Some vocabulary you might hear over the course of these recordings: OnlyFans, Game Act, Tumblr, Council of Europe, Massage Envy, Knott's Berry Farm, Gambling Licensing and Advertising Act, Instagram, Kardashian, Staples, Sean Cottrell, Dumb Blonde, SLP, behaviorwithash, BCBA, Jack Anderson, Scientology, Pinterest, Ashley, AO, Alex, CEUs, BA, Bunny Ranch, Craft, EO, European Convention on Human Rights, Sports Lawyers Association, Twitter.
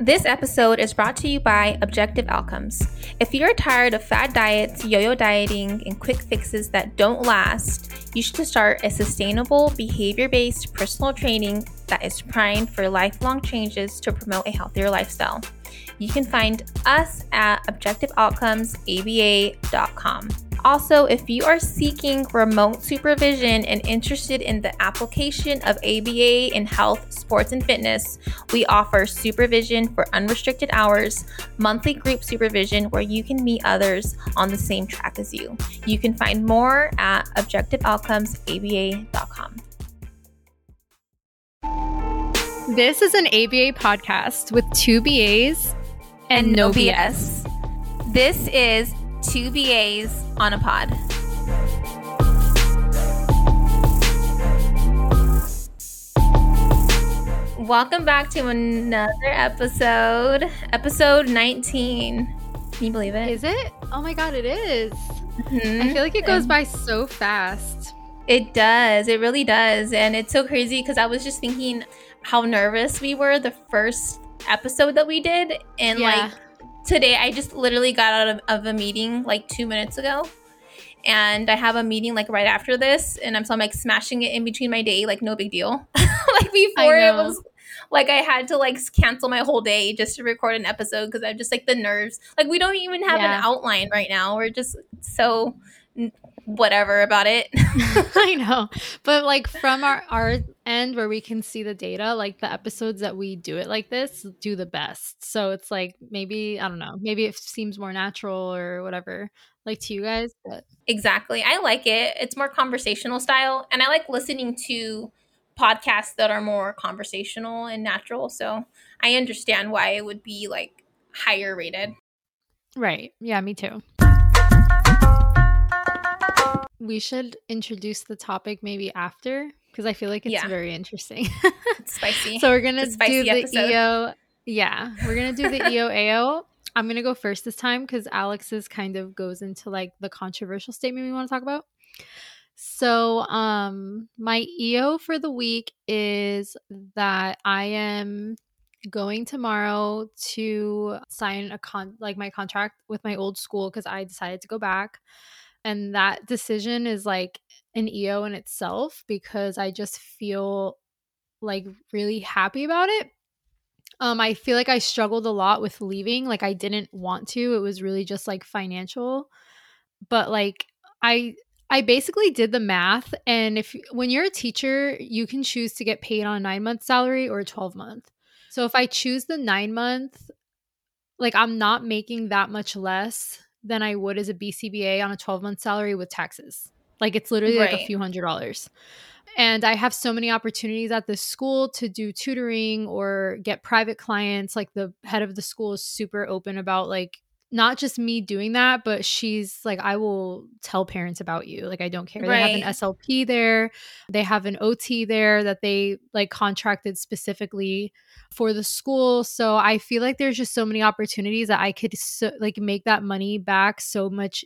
This episode is brought to you by Objective Outcomes. If you're tired of fad diets, yo-yo dieting, and quick fixes that don't last, you should start a sustainable, behavior-based personal training that is primed for lifelong changes to promote a healthier lifestyle. You can find us at ObjectiveOutcomesABA.com. Also, if you are seeking remote supervision and interested in the application of ABA in health, sports, and fitness, we offer supervision for unrestricted hours, monthly group supervision where you can meet others on the same track as you. You can find more at ObjectiveOutcomesABA.com. This is an ABA podcast with two BAs and no BS. This is Two BAs on a pod. Welcome back to another episode 19. Can you believe it? Is it? Oh my God, it is. Mm-hmm. I feel like it goes by so fast. It does. It really does. And it's so crazy because I was just thinking how nervous we were the first episode that we did. And today, I just literally got out of a meeting like 2 minutes ago, and I have a meeting like right after this, and so I'm like smashing it in between my day, like no big deal. Like before, it was like I had to like cancel my whole day just to record an episode because I'm just like the nerves. Like we don't even have an outline right now. We're just so whatever about it. I know, but like from our end where we can see the data, like the episodes that we do it like this do the best, so it's like maybe I don't know, maybe it seems more natural or whatever, like to you guys, but exactly, I like it's more conversational style, and I like listening to podcasts that are more conversational and natural, so I understand why it would be like higher rated, right? Yeah, me too. We should introduce the topic maybe after because I feel like it's very interesting. It's spicy. So we're going to do the episode. EO. Yeah, we're going to do the EO AO. I'm going to go first this time because Alex's kind of goes into like the controversial statement we want to talk about. So my EO for the week is that I am going tomorrow to sign a my contract with my old school because I decided to go back. And that decision is like an EO in itself because I just feel like really happy about it. I feel like I struggled a lot with leaving. Like I didn't want to. It was really just like financial. But like I basically did the math. And when you're a teacher, you can choose to get paid on a 9-month salary or a 12-month. So if I choose the 9-month, like I'm not making that much less than I would as a BCBA on a 12-month salary with taxes. Like it's literally like a few $100s. And I have so many opportunities at this school to do tutoring or get private clients. Like the head of the school is super open about like not just me doing that, but she's like, I will tell parents about you. Like I don't care. Right. They have an SLP there. They have an OT there that they like contracted specifically for the school. So I feel like there's just so many opportunities that I could like make that money back so much,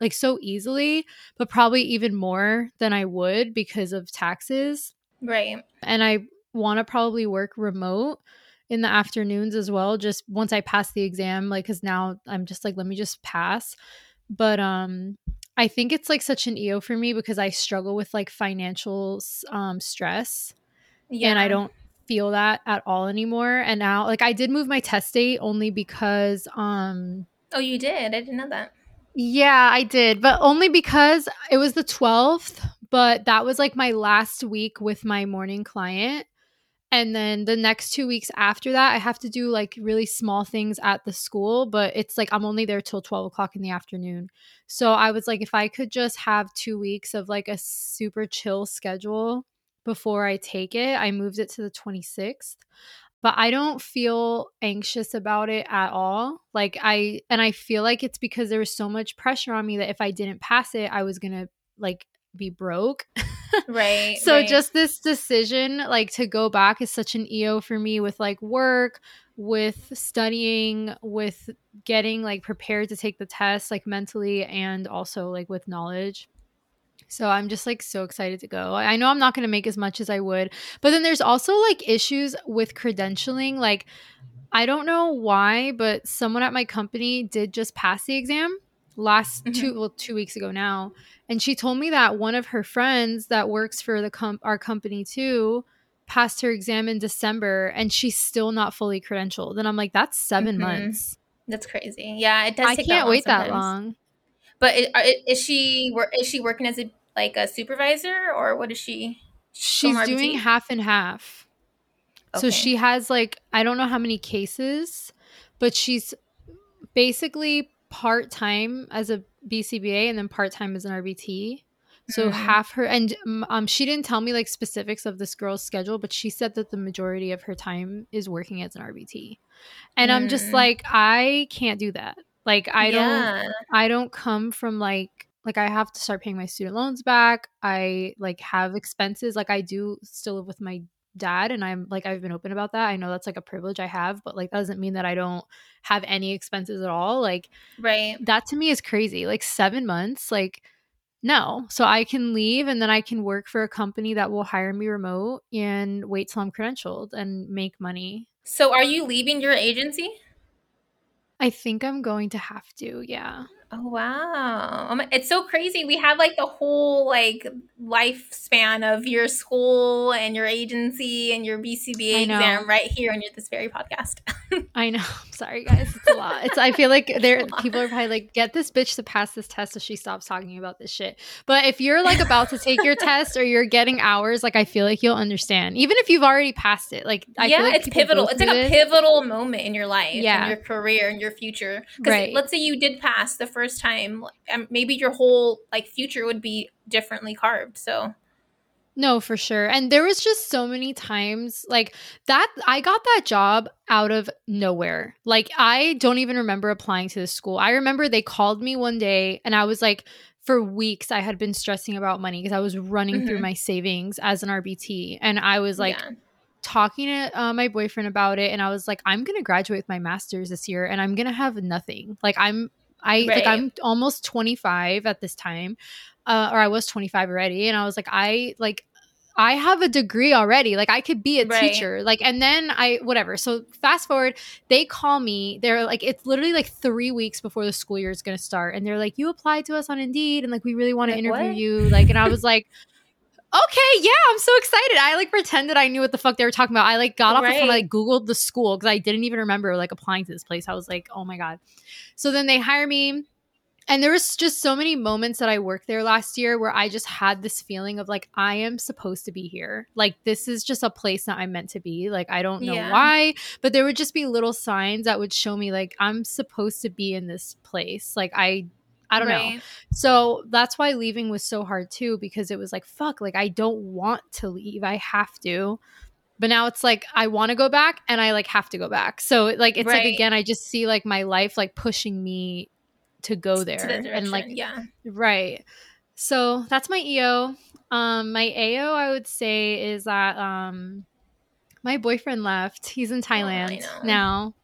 like so easily, but probably even more than I would because of taxes. Right. And I want to probably work remote in the afternoons as well, just once I pass the exam, like because now I'm just like, let me just pass. But I think it's like such an EO for me because I struggle with like financial stress, and I don't feel that at all anymore. And now, like I did move my test date only because oh, you did? I didn't know that. Yeah, I did, but only because it was the 12th, but that was like my last week with my morning client. And then the next 2 weeks after that, I have to do like really small things at the school, but it's like I'm only there till 12 o'clock in the afternoon. So I was like, if I could just have 2 weeks of like a super chill schedule before I take it, I moved it to the 26th. But I don't feel anxious about it at all. Like I feel like it's because there was so much pressure on me that if I didn't pass it, I was going to like be broke. Right. So just this decision like to go back is such an EO for me with like work, with studying, with getting like prepared to take the test like mentally and also like with knowledge. So I'm just like so excited to go. I know I'm not going to make as much as I would, but then there's also like issues with credentialing. Like I don't know why, but someone at my company did just pass the exam last 2 weeks ago now. And she told me that one of her friends that works for the our company too passed her exam in December, and she's still not fully credentialed. And I'm like, that's 7 months. That's crazy. Yeah, it does. I can't wait that long. But is she working as a supervisor, or what is she? She's doing half and half. Okay. So she has I don't know how many cases, but she's basically part-time as a BCBA and then part-time as an RBT. So half her, and she didn't tell me specifics of this girl's schedule, but she said that the majority of her time is working as an RBT. And I'm just I can't do that. I don't come from I have to start paying my student loans back. I have expenses. I do still live with my dad, and I'm I've been open about that. I know that's a privilege I have, but that doesn't mean that I don't have any expenses at all. Right. That to me is crazy. 7 months, no. So I can leave, and then I can work for a company that will hire me remote and wait till I'm credentialed and make money. So are you leaving your agency? I think I'm going to have to. Yeah. Oh, wow. It's so crazy. We have the whole lifespan of your school and your agency and your BCBA exam right here on this very podcast. I know. I'm sorry, guys. It's a lot. I feel people are probably get this bitch to pass this test so she stops talking about this shit. But if you're about to take your test or you're getting hours, I feel you'll understand. Even if you've already passed it. I feel it's pivotal. It's a pivotal moment in your life, in your career, in your future. Because let's say you did pass the first time, maybe your whole future would be differently carved. So no, for sure. And there was just so many times that I got that job out of nowhere. I don't even remember applying to this school. I remember they called me one day, and I was for weeks I had been stressing about money because I was running through my savings as an RBT, and I was talking to my boyfriend about it, and I was I'm gonna graduate with my master's this year, and I'm gonna have nothing. I'm almost 25 at this time, or I was 25 already. And I was I have a degree already. I could be a teacher. And then whatever. So fast forward, they call me. They're it's literally 3 weeks before the school year is going to start. And they're you applied to us on Indeed. And we really want to interview you. And I was okay, yeah, I'm so excited. I pretended I knew what the fuck they were talking about. I got off the phone, I Googled the school because I didn't even remember applying to this place. I was oh my God. So then they hire me, and there was just so many moments that I worked there last year where I just had this feeling of I am supposed to be here. This is just a place that I'm meant to be. I don't know why, but there would just be little signs that would show me I'm supposed to be in this place. I don't know. So that's why leaving was so hard too, because it was fuck, I don't want to leave. I have to. But now it's I want to go back, and I have to go back. So it's again, I just see my life pushing me to go there. To that direction, and right. So that's my EO. My AO, I would say, is that my boyfriend left. He's in Thailand now.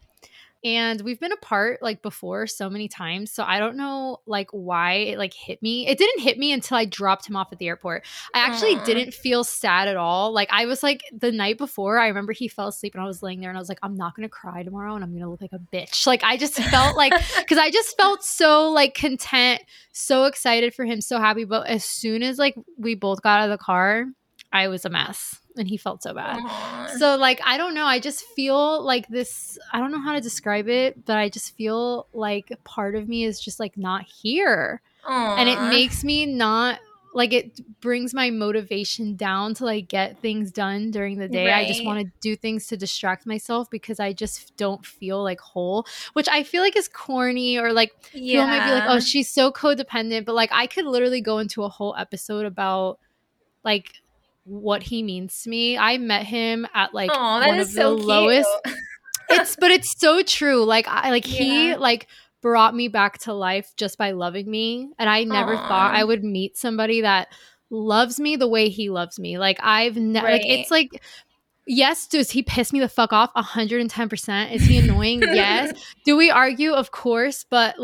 And we've been apart before so many times. So I don't know why it hit me. It didn't hit me until I dropped him off at the airport. I actually didn't feel sad at all. I was the night before, I remember he fell asleep, and I was laying there, and I was I'm not going to cry tomorrow, and I'm going to look like a bitch. I just felt because I just felt so content, so excited for him, so happy. But as soon as we both got out of the car, I was a mess. And he felt so bad. Aww. So I don't know. I just feel this, I don't know how to describe it, but I just feel part of me is just not here. Aww. And it makes me not, it brings my motivation down to get things done during the day. Right. I just want to do things to distract myself because I just don't feel whole, which I feel is corny, or people might be oh, she's so codependent. But I could literally go into a whole episode about what he means to me. I met him at one of the lowest. But it's so true. He brought me back to life just by loving me, and I never thought I would meet somebody that loves me the way he loves me. Yes, does he piss me the fuck off? 110%. Is he annoying? Yes. Do we argue? Of course. But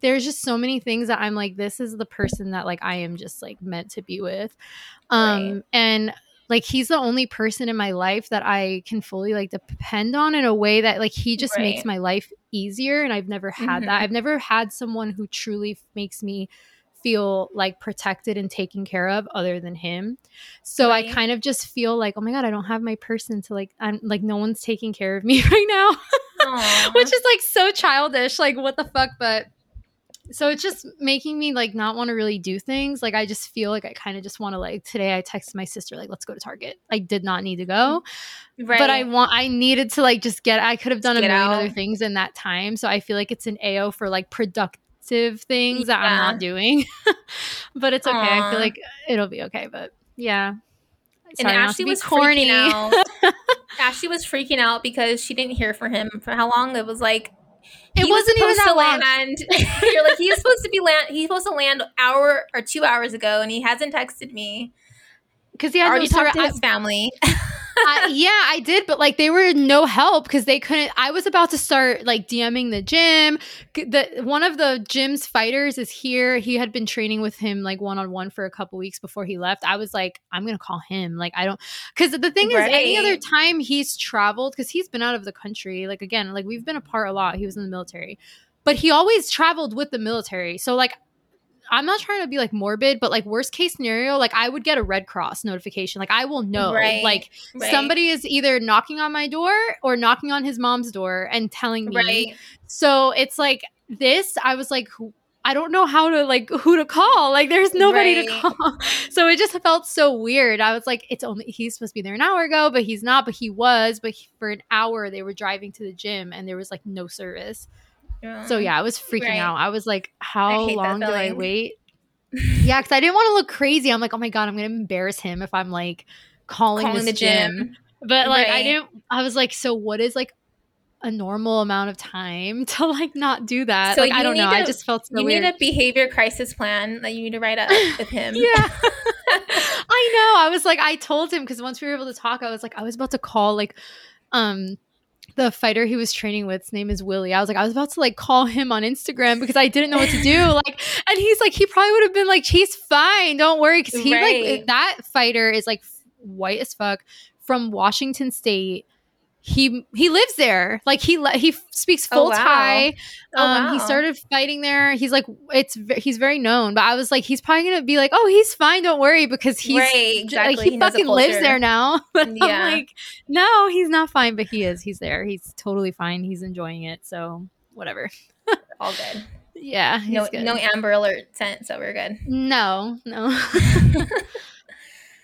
there's just so many things that I'm this is the person that I am just meant to be with. And like, he's the only person in my life that I can fully like depend on in a way that like he just makes my life easier. And I've never had that. I've never had someone who truly makes me feel like protected and taken care of other than him. So I kind of just feel like, oh my God, I don't have my person to like, I'm like, no one's taking care of me right now, which is like so childish. Like, what the fuck? But so it's just making me like not want to really do things. Like, I just feel like I kind of just want to like, today I texted my sister, like, let's go to Target. I did not need to go, but I needed to like, just I could have done a million other things in that time. So I feel like it's an AO for like productive things that I'm not doing, but it's okay. I feel like it'll be okay. But yeah. Sorry, and Ashley was corny. Ashley was freaking out because she didn't hear from him for how long? It was like, it wasn't even that long. You're like, he's supposed to land hour or 2 hours ago, and he hasn't texted me because he had already talked to his family. Yeah, I did, but like they were no help because they couldn't. I was about to start like DMing the gym. One of the gym's fighters is here. He had been training with him like one-on-one for a couple weeks before he left. I was like, I'm gonna call him. Like, I don't, because the thing is, any other time he's traveled, because he's been out of the country. Like, again, like we've been apart a lot. He was in the military, but he always traveled with the military. So like, I'm not trying to be like morbid, but like worst case scenario, like I would get a Red Cross notification. Like I will know like somebody is either knocking on my door or knocking on his mom's door and telling me. So it's like this, I was like, I don't know how to like who to call. Like there's nobody to call. So it just felt so weird. I was like, it's only, he's supposed to be there an hour ago, but he's not, but he was, but for an hour they were driving to the gym and there was like no service. So yeah, I was freaking out. I was like, how long do I wait? Yeah, because I didn't want to look crazy. I'm like, oh my God, I'm going to embarrass him if I'm like calling the gym. But like I was like, so what is like a normal amount of time to like not do that? So like, I don't know. I just felt so weird. You need a behavior crisis plan that you need to write up with him. I know. I was like, I told him because once we were able to talk, I was like, I was about to call like the fighter he was training with, his name is Willie. I was like, I was about to like call him on Instagram because I didn't know what to do. Like, and he's like, he probably would have been like, he's fine, don't worry. Cause he like, that fighter is like white as fuck from Washington State. He lives there. Like he speaks full Thai. He started fighting there. He's like, he's very known, but I was like, he's probably going to be like, oh, he's fine, don't worry. Because he's like, he fucking lives there now. But I'm like, no, he's not fine, but he is, he's there. He's totally fine. He's enjoying it. So whatever. All good. Yeah. Good. No Amber Alert sent. So we're good. No.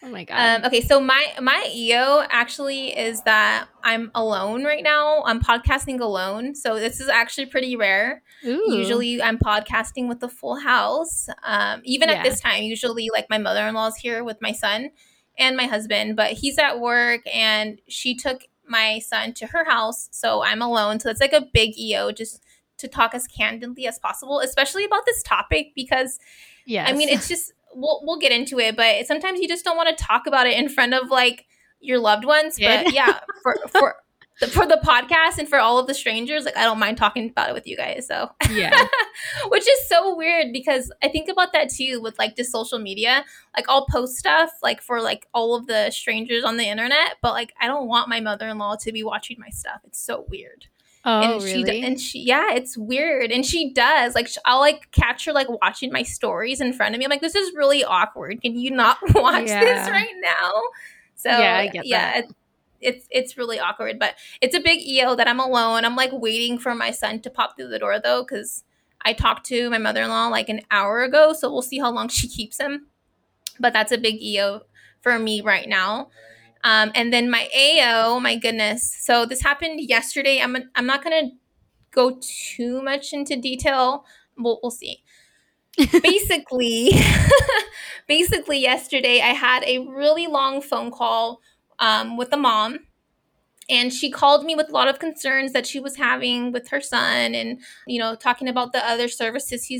Oh my God. Okay. So my EO actually is that I'm alone right now. I'm podcasting alone. So this is actually pretty rare. Ooh. Usually I'm podcasting with the full house. Even at this time, usually like my mother-in-law is here with my son and my husband, but he's at work and she took my son to her house. So I'm alone. So it's like a big EO just to talk as candidly as possible, especially about this topic, because I mean, it's just, We'll get into it, but sometimes you just don't want to talk about it in front of like your loved ones. But yeah, for the podcast and for all of the strangers, like I don't mind talking about it with you guys. So which is so weird because I think about that too with like just social media. Like I'll post stuff like for like all of the strangers on the internet, but like I don't want my mother-in-law to be watching my stuff. It's so weird. Oh, and really? She it's weird. And she does. Like, I'll, like, catch her, like, watching my stories in front of me. I'm like, this is really awkward. Can you not watch this right now? So, yeah, I get that. It's really awkward. But it's a big EO that I'm alone. I'm, like, waiting for my son to pop through the door, though, because I talked to my mother-in-law, like, an hour ago. So we'll see how long she keeps him. But that's a big EO for me right now. And then my AO, my goodness. So this happened yesterday. I'm not going to go too much into detail. We'll see. Basically yesterday I had a really long phone call with the mom. And she called me with a lot of concerns that she was having with her son and, you know, talking about the other services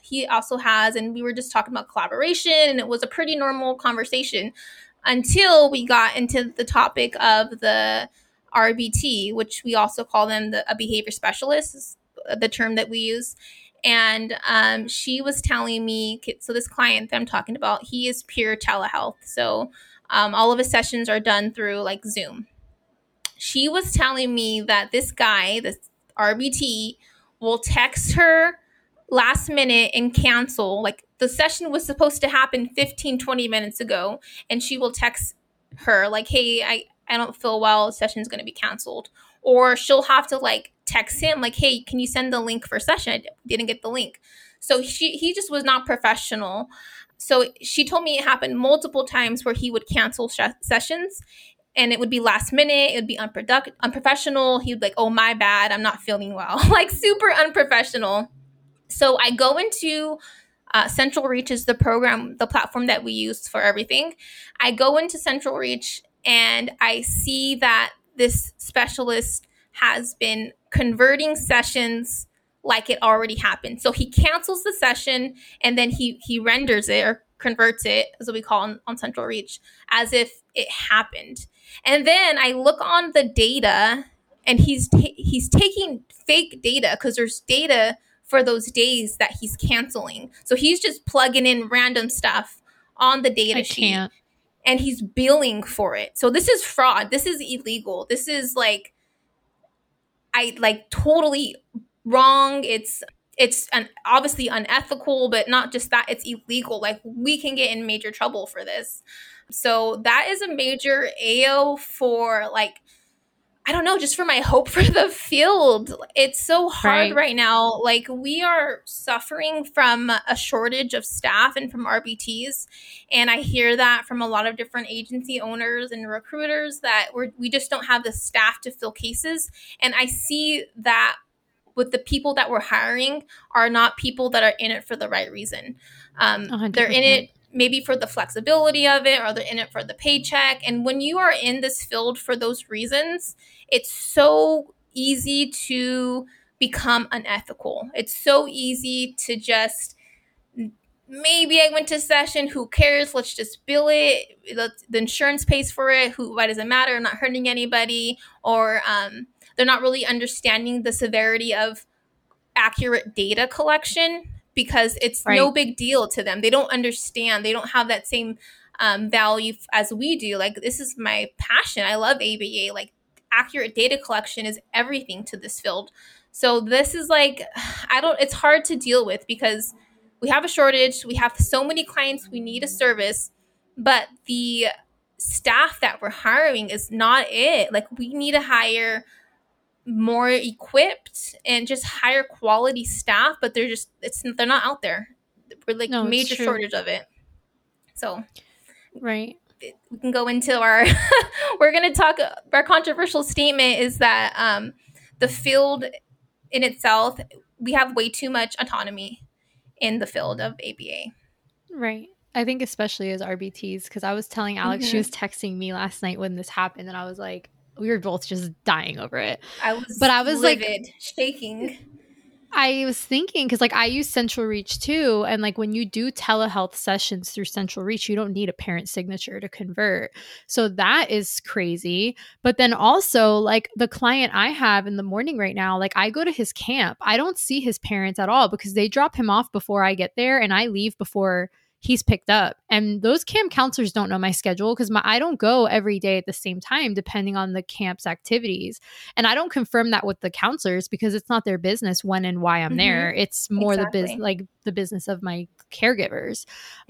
he also has. And we were just talking about collaboration and it was a pretty normal conversation. Until we got into the topic of the RBT, which we also call them a behavior specialist, is the term that we use. And she was telling me, so this client that I'm talking about, he is pure telehealth. So All of his sessions are done through like Zoom. She was telling me that this guy, this RBT, will text her last minute and cancel. Like the session was supposed to happen 15, 20 minutes ago. And she will text her like, hey, I don't feel well. The session's going to be canceled. Or she'll have to like text him like, hey, can you send the link for session? I didn't get the link. So he just was not professional. So she told me it happened multiple times where he would cancel sessions and it would be last minute. It would be unprofessional. He'd be like, oh, my bad. I'm not feeling well. Like super unprofessional. So I go into Central Reach is the program, the platform that we use for everything. I go into Central Reach and I see that this specialist has been converting sessions like it already happened. So he cancels the session and then he renders it or converts it, as we call on Central Reach, as if it happened. And then I look on the data and he's taking fake data because there's data for those days that he's canceling. So he's just plugging in random stuff on the data sheet and he's billing for it. So this is fraud. This is illegal. This is like, totally wrong. It's obviously unethical, but not just that, it's illegal. Like we can get in major trouble for this. So that is a major AO for like, I don't know, just for my hope for the field. It's so hard right now. Like we are suffering from a shortage of staff and from RBTs. And I hear that from a lot of different agency owners and recruiters that we just don't have the staff to fill cases. And I see that with the people that we're hiring are not people that are in it for the right reason. They're in it maybe for the flexibility of it, or they're in it for the paycheck. And when you are in this field for those reasons, it's so easy to become unethical. It's so easy to just, maybe I went to session, who cares? Let's just bill it. The insurance pays for it. Why does it matter? I'm not hurting anybody. Or they're not really understanding the severity of accurate data collection, because it's no big deal to them. They don't understand. They don't have that same value as we do. Like, this is my passion. I love ABA. Like, accurate data collection is everything to this field. So this is like, it's hard to deal with because we have a shortage. We have so many clients. We need a service. But the staff that we're hiring is not it. Like, we need to hire more equipped and just higher quality staff, but they're not out there. We're like major shortage of it. So we can go into our we're going to talk, our controversial statement is that the field in itself, we have way too much autonomy in the field of ABA. I think especially as RBTs, because I was telling Alex, she was texting me last night when this happened, and I was like, we were both just dying over it. I was livid, like shaking. I was thinking, because like I use Central Reach too. And like when you do telehealth sessions through Central Reach, you don't need a parent signature to convert. So that is crazy. But then also like the client I have in the morning right now, like I go to his camp. I don't see his parents at all because they drop him off before I get there and I leave before he's picked up. And those camp counselors don't know my schedule because I don't go every day at the same time, depending on the camp's activities. And I don't confirm that with the counselors because it's not their business when and why I'm there. It's more the business of my caregivers.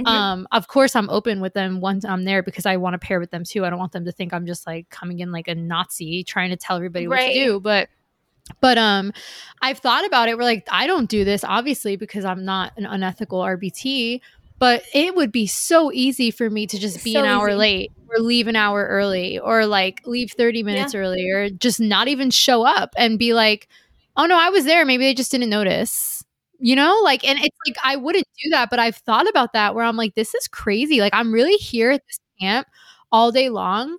Of course, I'm open with them once I'm there because I want to pair with them too. I don't want them to think I'm just like coming in like a Nazi trying to tell everybody what to do. But I've thought about it. We're like, I don't do this obviously because I'm not an unethical RBT. But it would be so easy for me to just be an hour late or leave an hour early or like leave 30 minutes early or just not even show up and be like, oh, no, I was there. Maybe they just didn't notice, you know, like, and it's like I wouldn't do that. But I've thought about that where I'm like, this is crazy. Like I'm really here at this camp all day long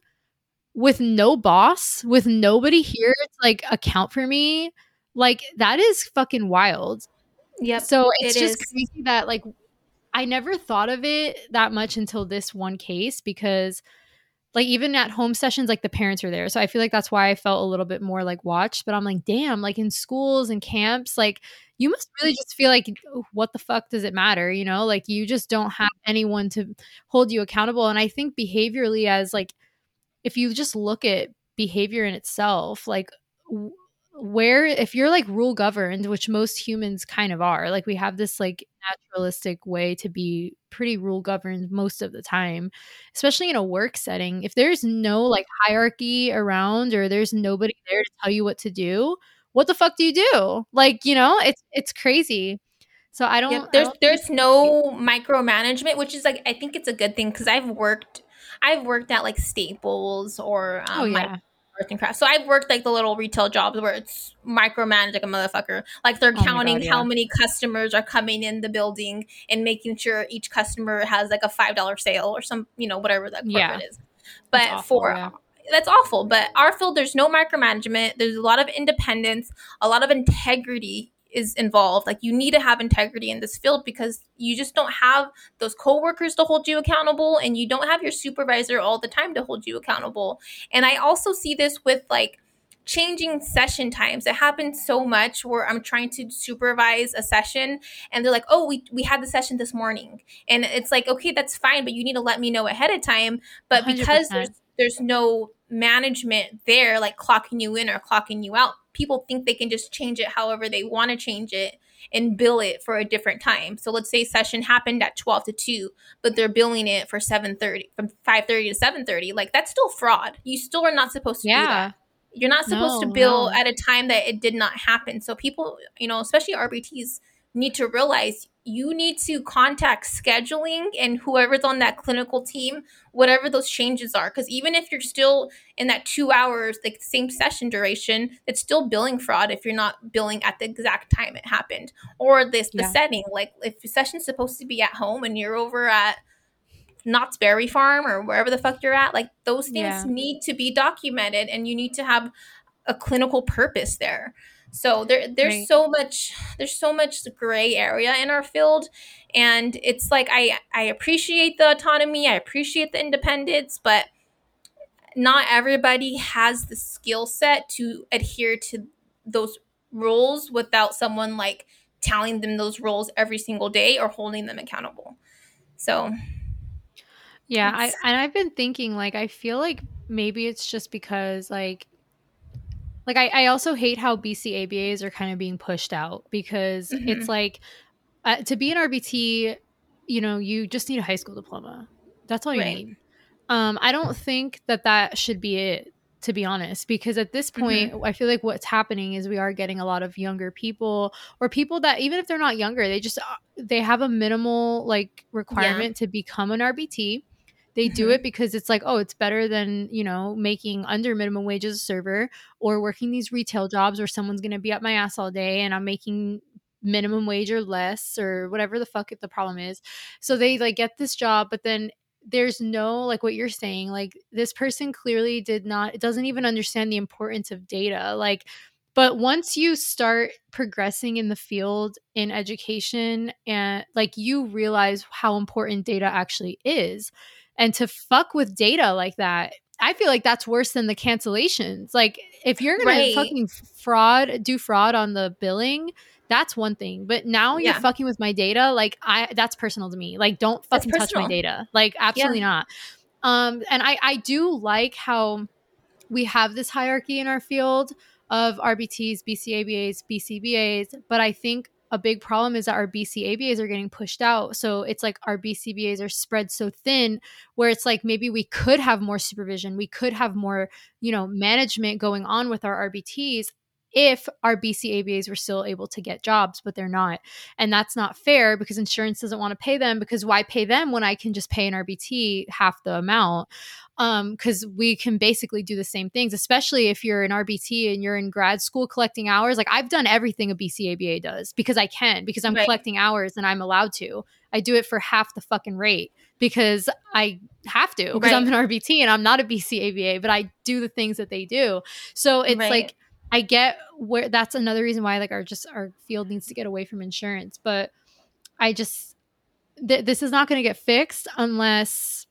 with no boss, with nobody here to like account for me. Like that is fucking wild. Yep. So it's just crazy that like, I never thought of it that much until this one case because like even at home sessions, like the parents are there. So I feel like that's why I felt a little bit more like watched, but I'm like, damn, like in schools and camps, like you must really just feel like, what the fuck does it matter? You know, like you just don't have anyone to hold you accountable. And I think behaviorally, as like, if you just look at behavior in itself, like where, if you're like rule governed, which most humans kind of are, like we have this like naturalistic way to be pretty rule governed most of the time, especially in a work setting. If there's no like hierarchy around, or there's nobody there to tell you what to do, what the fuck do you do? Like, you know, it's crazy. So I don't, there's no micromanagement, which is like, I think it's a good thing. Cause I've worked at like Staples or and Craft. So I've worked like the little retail jobs where it's micromanaged like a motherfucker. Like they're counting how many customers are coming in the building and making sure each customer has like a $5 sale or some, you know, whatever that corporate is. But that's awful, that's awful. But our field, there's no micromanagement. There's a lot of independence, a lot of integrity is involved. Like you need to have integrity in this field because you just don't have those coworkers to hold you accountable, and you don't have your supervisor all the time to hold you accountable. And I also see this with like changing session times. It happens so much where I'm trying to supervise a session and they're like, oh, we had the session this morning. And it's like, okay, that's fine, but you need to let me know ahead of time. But 100%. Because there's no management there, like clocking you in or clocking you out, people think they can just change it however they want to change it and bill it for a different time. So let's say session happened at 12 to 2, but they're billing it for 7:30, from 5:30 to 7:30. Like that's still fraud. You still are not supposed to do that. You're not supposed to bill at a time that it did not happen. So people, you know, especially RBTs, need to realize you need to contact scheduling and whoever's on that clinical team, whatever those changes are. Because even if you're still in that 2 hours, the same session duration, it's still billing fraud if you're not billing at the exact time it happened. Or the setting, like if the session's supposed to be at home and you're over at Knott's Berry Farm or wherever the fuck you're at, like those things need to be documented, and you need to have a clinical purpose there. So there's so much gray area in our field, and it's like I appreciate the autonomy, I appreciate the independence, but not everybody has the skill set to adhere to those rules without someone like telling them those rules every single day or holding them accountable. So yeah, I've been thinking, like, I feel like maybe it's just because like I also hate how BCABAs are kind of being pushed out, because it's like to be an RBT, you know, you just need a high school diploma. That's all you need. I don't think that should be it, to be honest, because at this point, I feel like what's happening is we are getting a lot of younger people, or people that even if they're not younger, they have a minimal like requirement to become an RBT. They do it because it's like, oh, it's better than, you know, making under minimum wage as a server or working these retail jobs where someone's going to be up my ass all day and I'm making minimum wage or less or whatever the fuck the problem is. So they like get this job, but then there's no, like what you're saying, like this person clearly doesn't even understand the importance of data. Like, but once you start progressing in the field in education, and like you realize how important data actually is. And to fuck with data like that, I feel like that's worse than the cancellations. Like if you're going to fucking do fraud on the billing, that's one thing. But now you're fucking with my data. Like that's personal to me. Like don't fucking touch my data. Like absolutely not. And I do like how we have this hierarchy in our field of RBTs, BCABAs, BCBAs. But I think a big problem is that our BCABAs are getting pushed out. So it's like our BCBAs are spread so thin where it's like maybe we could have more supervision. We could have more, you know, management going on with our RBTs if our BCABAs were still able to get jobs, but they're not. And that's not fair because insurance doesn't want to pay them, because why pay them when I can just pay an RBT half the amount? Because we can basically do the same things, especially if you're an RBT and you're in grad school collecting hours. Like I've done everything a BCABA does because I can, because I'm collecting hours and I'm allowed to. I do it for half the fucking rate because I have to, because I'm an RBT and I'm not a BCABA, but I do the things that they do. So it's like, I get where that's another reason why like our field needs to get away from insurance, but I just this is not going to get fixed unless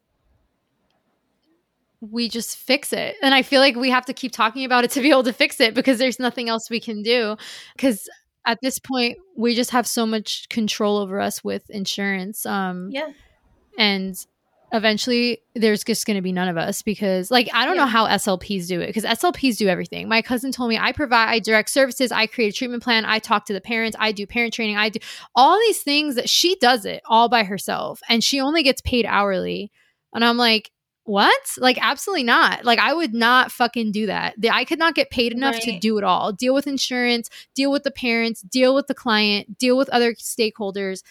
we just fix it. And I feel like we have to keep talking about it to be able to fix it, because there's nothing else we can do. Because at this point, we just have so much control over us with insurance. Yeah. And eventually there's just going to be none of us, because like, I don't know how SLPs do it, because SLPs do everything. My cousin told me I direct services, I create a treatment plan, I talk to the parents, I do parent training, I do all these things that she does it all by herself, and she only gets paid hourly. And I'm like, what? Like, absolutely not. Like, I would not fucking do that. I could not get paid enough to do it all. Deal with insurance, deal with the parents, deal with the client, deal with other stakeholders,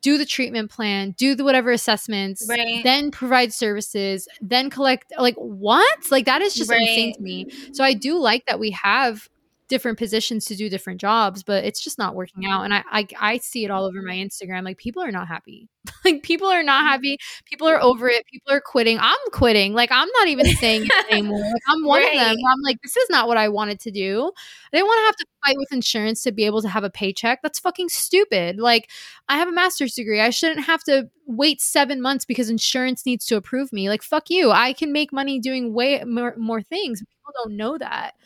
do the treatment plan, do the whatever assessments, then provide services, then collect. Like, what? Like, that is just insane to me. So I do like that we have different positions to do different jobs, but it's just not working out. And I see it all over my Instagram. Like, people are not happy. Like, people are not happy. People are over it. People are quitting. I'm quitting. Like, I'm not even saying it anymore. Like, I'm one of them. I'm like, this is not what I wanted to do. I didn't want to have to fight with insurance to be able to have a paycheck. That's fucking stupid. Like, I have a master's degree. I shouldn't have to wait 7 months because insurance needs to approve me. Like, fuck you. I can make money doing way more things. People don't know that.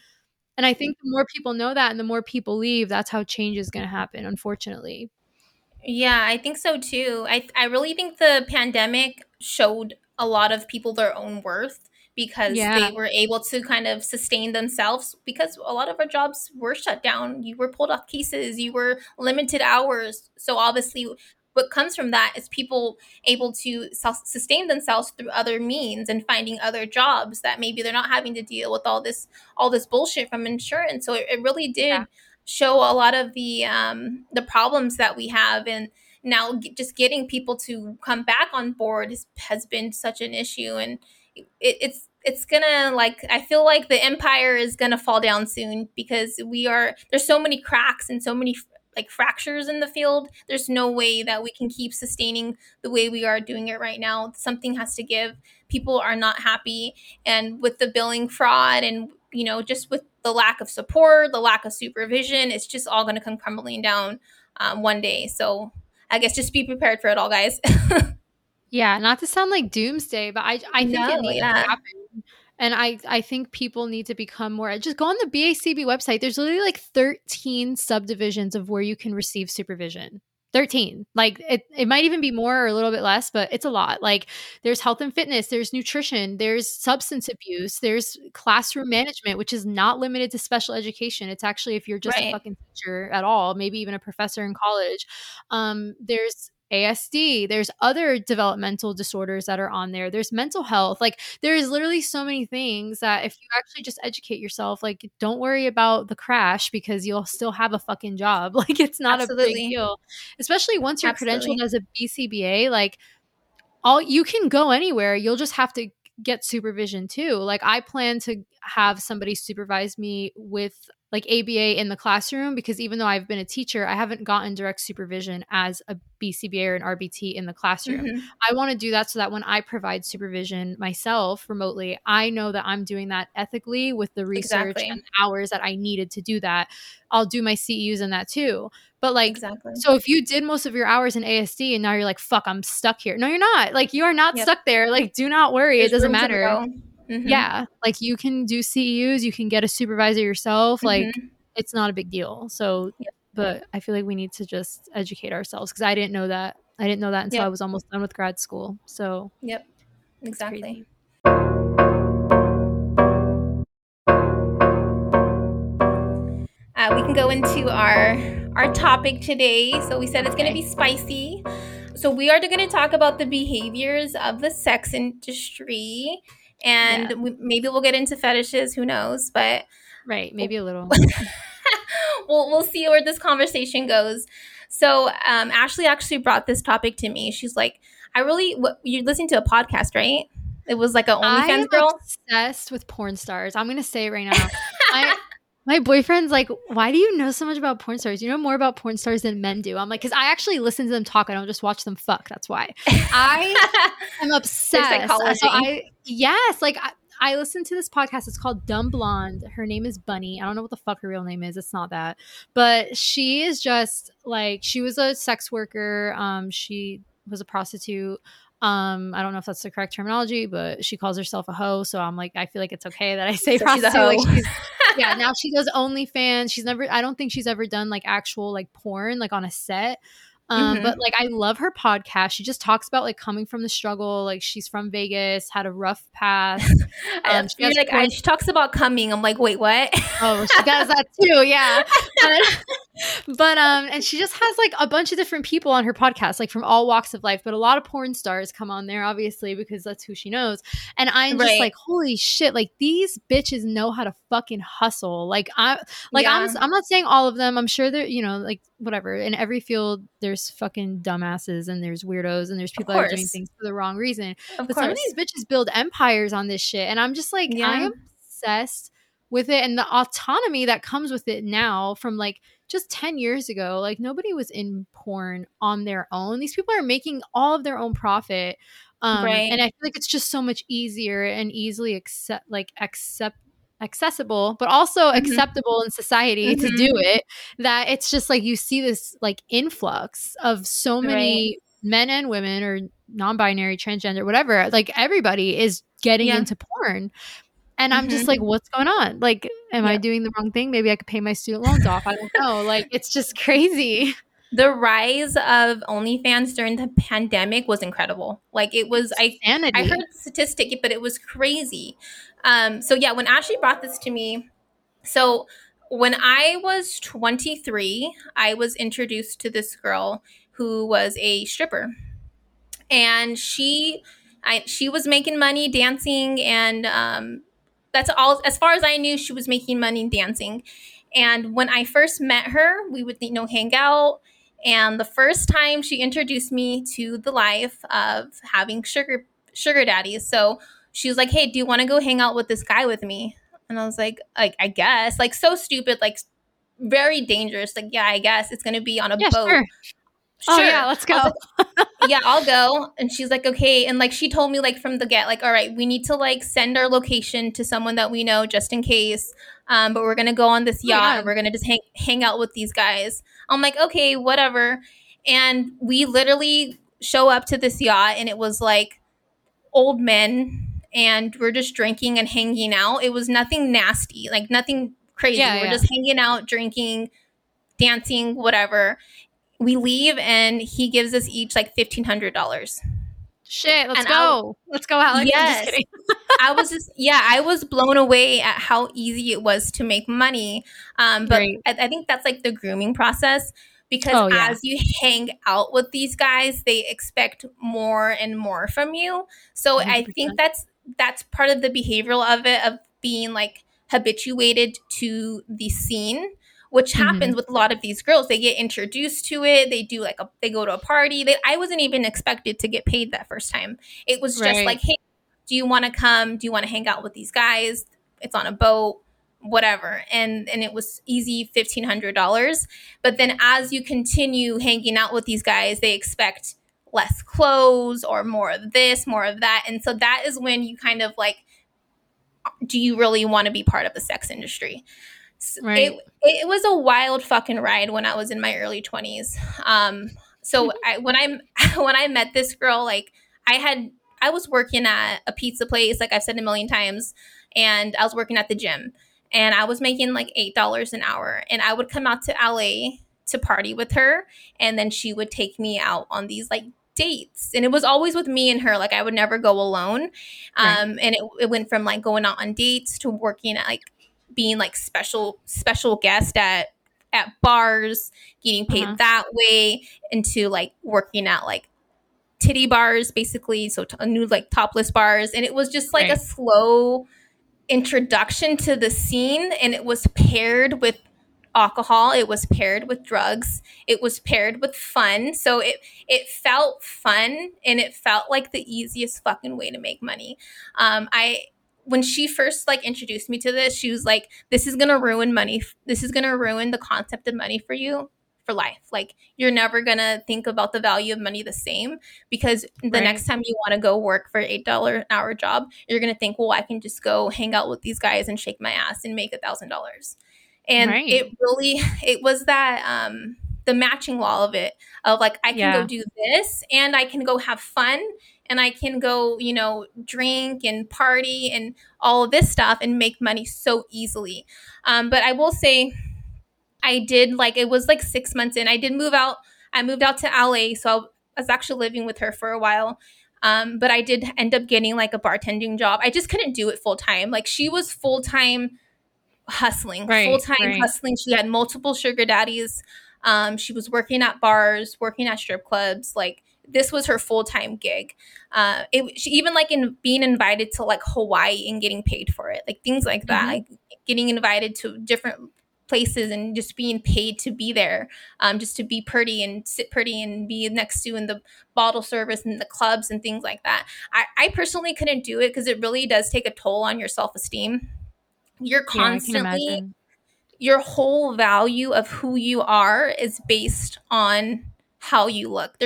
And I think the more people know that and the more people leave, that's how change is going to happen, unfortunately. Yeah, I think so too. I really think the pandemic showed a lot of people their own worth, because they were able to kind of sustain themselves, because a lot of our jobs were shut down. You were pulled off cases. You were limited hours. So obviously what comes from that is people able to sustain themselves through other means and finding other jobs that maybe they're not having to deal with all this bullshit from insurance. So it really did show a lot of the problems that we have, and now just getting people to come back on board has been such an issue. And it's gonna, like, I feel like the empire is gonna fall down soon, because there's so many cracks and so many like fractures in the field. There's no way that we can keep sustaining the way we are doing it right now. Something has to give. People are not happy, and with the billing fraud and just with the lack of support, the lack of supervision, it's just all going to come crumbling down one day. So I guess just be prepared for it all, guys. Yeah, not to sound like doomsday, but I think it needs to happen. And I think people need to become more – just go on the BACB website. There's literally like 13 subdivisions of where you can receive supervision. 13. Like, it might even be more or a little bit less, but it's a lot. Like, there's health and fitness, there's nutrition, there's substance abuse, there's classroom management, which is not limited to special education. It's actually if you're just a fucking teacher at all, maybe even a professor in college. There's ASD, there's other developmental disorders that are on there. There's mental health. Like, there is literally so many things that if you actually just educate yourself, like, don't worry about the crash because you'll still have a fucking job. Like, it's not a big deal, especially once you're credentialed as a BCBA. Like, you can go anywhere. You'll just have to get supervision too. Like, I plan to have somebody supervise me with like ABA in the classroom, because even though I've been a teacher, I haven't gotten direct supervision as a BCBA or an RBT in the classroom. Mm-hmm. I want to do that so that when I provide supervision myself remotely, I know that I'm doing that ethically with the research and the hours that I needed to do that. I'll do my CEUs in that too. But like, so if you did most of your hours in ASD and now you're like, fuck, I'm stuck here. No, you're not. Like, you are not stuck there. Like, do not worry. It doesn't matter. Mm-hmm. Yeah. Like, you can do CEUs, you can get a supervisor yourself. Like, it's not a big deal. So, but I feel like we need to just educate ourselves, because I didn't know that. I didn't know that until I was almost done with grad school. So, exactly. We can go into our topic today. So we said it's going to be spicy. So we are going to talk about the behaviors of the sex industry. And maybe we'll get into fetishes. Who knows? But maybe a little. we'll see where this conversation goes. So Ashley actually brought this topic to me. She's like, you're listening to a podcast, right? It was like an OnlyFans girl. I'm obsessed with porn stars. I'm going to say it right now. My boyfriend's like, why do you know so much about porn stars? You know more about porn stars than men do. I'm like, because I actually listen to them talk. I don't just watch them fuck. That's why. I am obsessed. Psychology. So I listen to this podcast. It's called Dumb Blonde. Her name is Bunny. I don't know what the fuck her real name is. It's not that. But she is just like, she was a sex worker. She was a prostitute. I don't know if that's the correct terminology, but she calls herself a hoe. So I'm like, I feel like it's okay that I say prostitute. Like she's, yeah, now she does OnlyFans. She's never, I don't think she's ever done like actual like porn, like on a set. But like, I love her podcast. She just talks about like coming from the struggle. Like she's from Vegas, had a rough past. She talks about coming. I'm like, wait, what? Oh, she does that too. Yeah. But and she just has like a bunch of different people on her podcast, like from all walks of life, but a lot of porn stars come on there, obviously, because that's who she knows. And I'm just like, holy shit, like these bitches know how to fucking hustle. I'm not saying all of them. I'm sure they're, you know, like whatever, in every field there's fucking dumbasses and there's weirdos and there's people that are doing things for the wrong reason. But some of these bitches build empires on this shit. And I'm just like, I am obsessed with it and the autonomy that comes with it now from like just 10 years ago. Like nobody was in porn on their own. These people are making all of their own profit. And I feel like it's just so much easier and easily accessible, but also acceptable in society to do it, that it's just like you see this like influx of so many men and women or non-binary, transgender, whatever, like everybody is getting into porn. And I'm just like, what's going on? Like, am I doing the wrong thing? Maybe I could pay my student loans off. I don't know. Like, it's just crazy. The rise of OnlyFans during the pandemic was incredible. Like it was, I heard the statistic, but it was crazy. So yeah, when Ashley brought this to me, so when I was 23, I was introduced to this girl who was a stripper, and she was making money dancing, and that's all as far as I knew. She was making money dancing, and when I first met her, we would hang out. And the first time she introduced me to the life of having sugar daddies. So she was like, hey, do you want to go hang out with this guy with me? And I was like, I guess. Like, so stupid. Like, very dangerous. Like, yeah, I guess. It's going to be on a boat. Sure. Oh, yeah, let's go. Yeah, I'll go. And she's like, okay. And, like, she told me, like, from the get, like, all right, we need to, like, send our location to someone that we know just in case. But we're going to go on this yacht and we're going to just hang out with these guys. I'm like, okay, whatever. And we literally show up to this yacht, and it was, like, old men. And we're just drinking and hanging out. It was nothing nasty, like nothing crazy. Yeah, we're just hanging out, drinking, dancing, whatever. We leave, and he gives us each like $1,500. Shit, let's go. Let's go, Alex. Yes. I'm just kidding. I was blown away at how easy it was to make money. But I think that's like the grooming process. Because as you hang out with these guys, they expect more and more from you. So 100%. I think that's part of the behavioral of it, of being like habituated to the scene, which happens with a lot of these girls. They get introduced to it. They do like they go to a party. I wasn't even expected to get paid that first time. It was just like, hey, do you want to come? Do you want to hang out with these guys? It's on a boat, whatever. And it was easy $1,500. But then as you continue hanging out with these guys, they expect less clothes or more of this, more of that. And so that is when you kind of like, do you really want to be part of the sex industry? Right. It was a wild fucking ride when I was in my early 20s. So when I met this girl, like I was working at a pizza place, like I've said a million times, and I was working at the gym, and I was making like $8 an hour, and I would come out to LA to party with her, and then she would take me out on these like dates, and it was always with me and her. Like I would never go alone. And it went from like going out on dates to working at like being like special guest at bars, getting paid that way, into like working at like titty bars basically. So new like topless bars. And it was just like a slow introduction to the scene, and it was paired with alcohol, it was paired with drugs, it was paired with fun. So it felt fun, and it felt like the easiest fucking way to make money. When she first like introduced me to this, she was like, this is gonna ruin money. This is gonna ruin the concept of money for you for life. Like you're never gonna think about the value of money the same, because the next time you want to go work for an $8 an hour job, you're gonna think, well, I can just go hang out with these guys and shake my ass and make $1,000. And it was that the matching law of it, of like, I can go do this and I can go have fun and I can go, you know, drink and party and all of this stuff and make money so easily. But I will say I did, like, it was like 6 months in. I did move out. I moved out to LA. So I was actually living with her for a while. But I did end up getting like a bartending job. I just couldn't do it full time. Like, she was full time hustling, hustling. She had multiple sugar daddies. She was working at bars, working at strip clubs. Like, this was her full-time gig. She even like in being invited to like Hawaii and getting paid for it, like things like that, like getting invited to different places and just being paid to be there, just to be pretty and sit pretty and be next to in the bottle service and the clubs and things like that. I personally couldn't do it because it really does take a toll on your self-esteem. You're constantly, your whole value of who you are is based on how you look.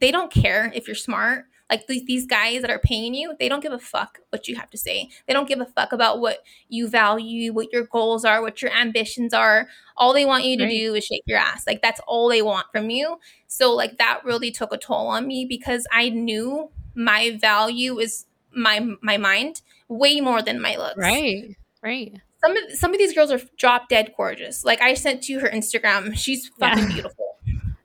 They don't care if you're smart. Like these guys that are paying you, they don't give a fuck what you have to say. They don't give a fuck about what you value, what your goals are, what your ambitions are. All they want you to do is shake your ass. Like, that's all they want from you. So like that really took a toll on me because I knew my value is my mind way more than my looks. Some of these girls are drop dead gorgeous. Like, I sent you her Instagram. She's fucking beautiful.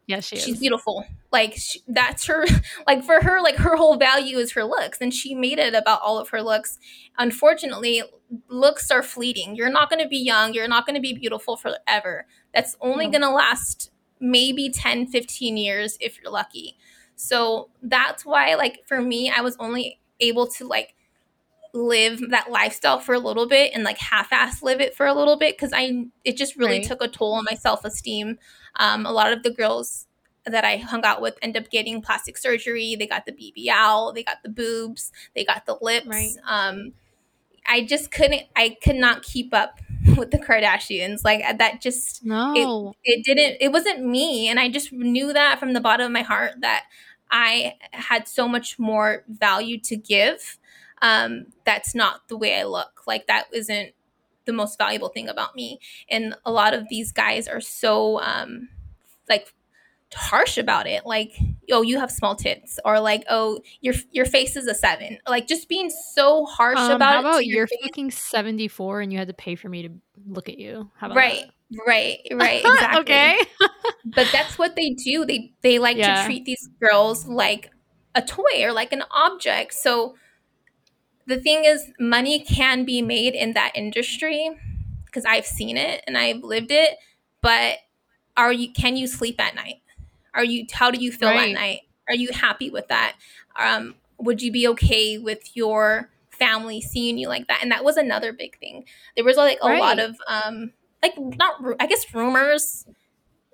Yeah, she is. She's beautiful. Like, that's her. Like, for her, like, her whole value is her looks. And she made it about all of her looks. Unfortunately, looks are fleeting. You're not going to be young. You're not going to be beautiful forever. That's only going to last maybe 10, 15 years if you're lucky. So that's why, like, for me, I was only able to, like, live that lifestyle for a little bit and like half-ass live it for a little bit because it just really took a toll on my self-esteem. A lot of the girls that I hung out with end up getting plastic surgery. They got the BB out, they got the boobs, they got the lips. I could not keep up with the Kardashians. Like, that just it wasn't me, and I just knew that from the bottom of my heart that I had so much more value to give. That's not the way I look. Like, that isn't the most valuable thing about me. And a lot of these guys are so, like, harsh about it. Like, oh, you have small tits, or like, oh, your face is a 7. Like, just being so harsh about it. How about you're fucking 74 and you had to pay for me to look at you? How about that? Right, exactly. Okay. But that's what they do. They like to treat these girls like a toy or like an object. So the thing is, money can be made in that industry because I've seen it and I've lived it. But can you sleep at night? How do you feel at night? Are you happy with that? Would you be okay with your family seeing you like that? And that was another big thing. There was like a lot of like, I guess rumors.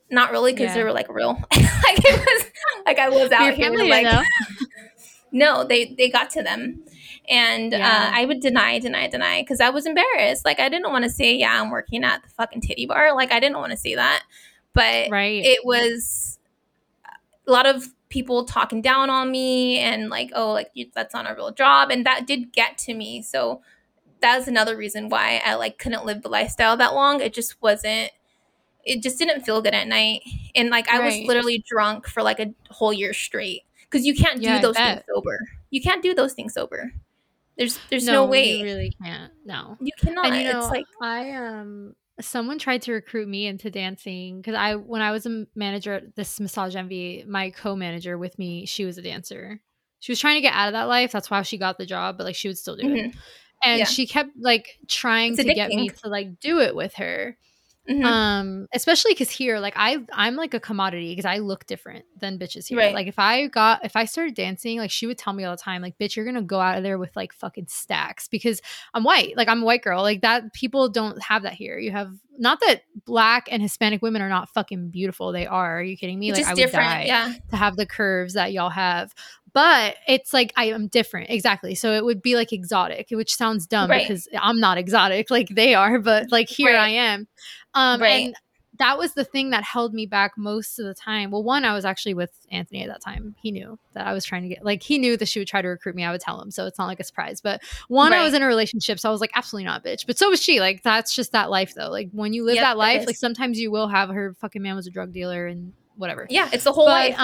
Not really, because they were like real. Like, it was like I was out here like. No, they got to them. And I would deny because I was embarrassed. Like, I didn't want to say, I'm working at the fucking titty bar. Like, I didn't want to say that. But it was a lot of people talking down on me and like, oh, like that's not a real job. And that did get to me. So that's another reason why I like couldn't live the lifestyle that long. It just didn't feel good at night. And like, I was literally drunk for like a whole year straight. Because you can't do those things sober. You can't do those things sober. There's no way. You really can't. No, you cannot. And, you know, it's like someone tried to recruit me into dancing because when I was a manager at this Massage Envy, my co-manager with me, she was a dancer. She was trying to get out of that life. That's why she got the job, but like she would still do it. And she kept like trying to get me to like do it with her. Especially because here, like I'm like a commodity because I look different than bitches here. Like if I started dancing, like she would tell me all the time, like, bitch, you're gonna go out of there with like fucking stacks because I'm white. Like, I'm a white girl. Like that, people don't have that here. You have not that Black and Hispanic women are not fucking beautiful. They are. Are you kidding me? It's like, I would die to have the curves that y'all have. But it's like, I am different. Exactly. So it would be like exotic, which sounds dumb because I'm not exotic like they are, but like here I am. And that was the thing that held me back most of the time. Well, one, I was actually with Anthony at that time. He knew that I was trying to get, like, he knew that she would try to recruit me. I would tell him. So it's not like a surprise, but one, I was in a relationship. So I was like, absolutely not, bitch. But so was she. Like, that's just that life though. Like when you live that life, like sometimes you will have her fucking man was a drug dealer and whatever. Yeah. It's the whole life.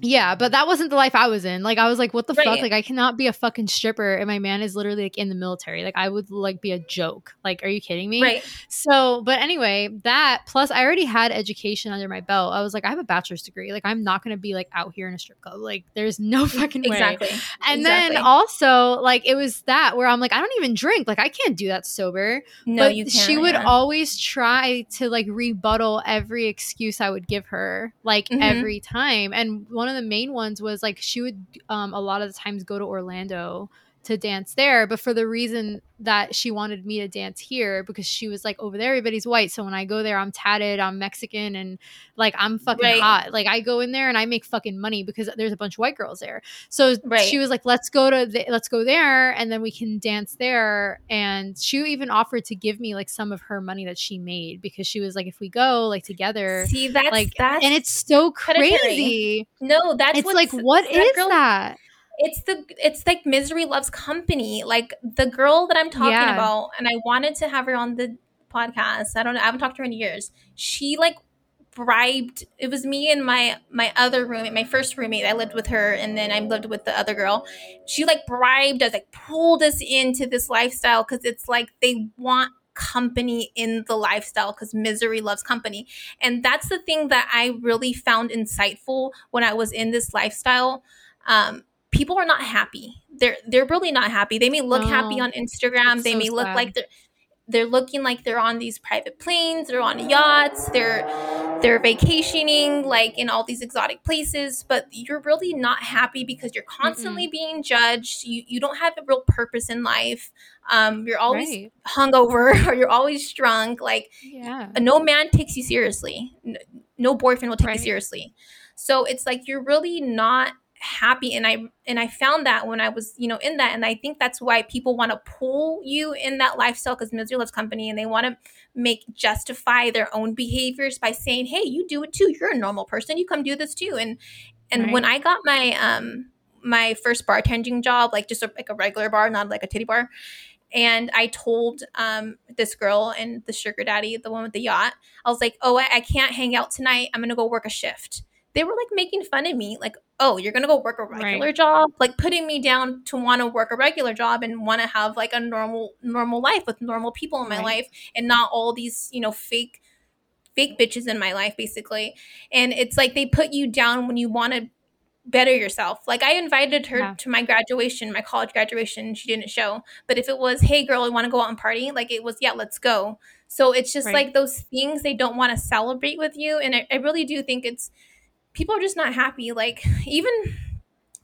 Yeah, but that wasn't the life I was in. Like, I was like, what the fuck? Like, I cannot be a fucking stripper. And my man is literally like in the military. Like, I would like be a joke. Like, are you kidding me? Right. So, but anyway, that plus I already had education under my belt. I was like, I have a bachelor's degree. Like, I'm not going to be like out here in a strip club. Like, there's no fucking way. Exactly. And then also like, it was that where I'm like, I don't even drink. Like, I can't do that sober. No, but you can't. She would always try to like rebuttal every excuse I would give her, like every time. And one of the main ones was like she would a lot of the times go to Orlando to dance there, but for the reason that she wanted me to dance here, because she was like, over there everybody's white, so when I go there I'm tatted, I'm Mexican, and like I'm fucking hot. Like, I go in there and I make fucking money because there's a bunch of white girls there. So she was like, let's go there and then we can dance there. And she even offered to give me like some of her money that she made, because she was like, if we go like together. See, that's like that's, and it's so crazy. No, that's it's like what that is girl- that it's like misery loves company. Like the girl that I'm talking about, and I wanted to have her on the podcast. I don't know. I haven't talked to her in years. She like bribed. It was me and my other roommate, my first roommate. I lived with her, and then I lived with the other girl. She like bribed us, like pulled us into this lifestyle, because it's like they want company in the lifestyle, because misery loves company. And that's the thing that I really found insightful when I was in this lifestyle. People are not happy. They're really not happy. They may look happy on Instagram. They may look like they're looking like they're on these private planes. They're on yachts. They're vacationing like in all these exotic places. But you're really not happy because you're constantly being judged. You don't have a real purpose in life. You're always hungover, or you're always drunk. Like no man takes you seriously. No boyfriend will take you seriously. So it's like you're really not happy. And I found that when I was, you know, in that. And I think that's why people want to pull you in that lifestyle, because misery loves company, and they want to justify their own behaviors by saying, hey, you do it too. You're a normal person. You come do this too. And when I got my my first bartending job, like just like a regular bar, not like a titty bar. And I told this girl and the sugar daddy, the one with the yacht, I was like, oh, I can't hang out tonight. I'm going to go work a shift. They were like making fun of me, like, oh, you're going to go work a regular job, like putting me down to want to work a regular job and want to have like a normal life with normal people in my life, and not all these, you know, fake bitches in my life, basically. And it's like they put you down when you want to better yourself. Like, I invited her to my graduation, my college graduation. She didn't show. But if it was, hey, girl, you want to go out and party? Like, it was, yeah, let's go. So it's just like those things they don't want to celebrate with you. And I really do think it's people are just not happy. Like, even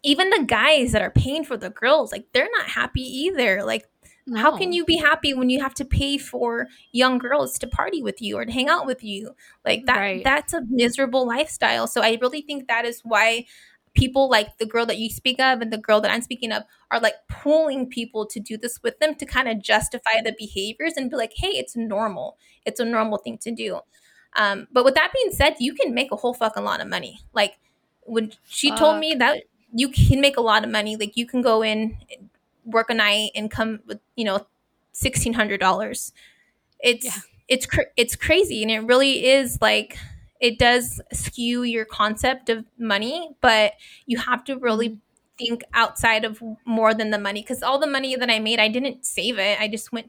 the guys that are paying for the girls, like, they're not happy either. Like, how can you be happy when you have to pay for young girls to party with you or to hang out with you? Like, that's a miserable lifestyle. So I really think that is why people like the girl that you speak of and the girl that I'm speaking of are like pulling people to do this with them, to kind of justify the behaviors and be like, hey, it's normal. It's a normal thing to do. But with that being said, you can make a whole fucking lot of money. Like, when she told me that you can make a lot of money, like you can go in, work a night, and come with, you know, $1,600. It's crazy, and it really is like it does skew your concept of money. But you have to really think outside of more than the money, because all the money that I made, I didn't save it. I just went.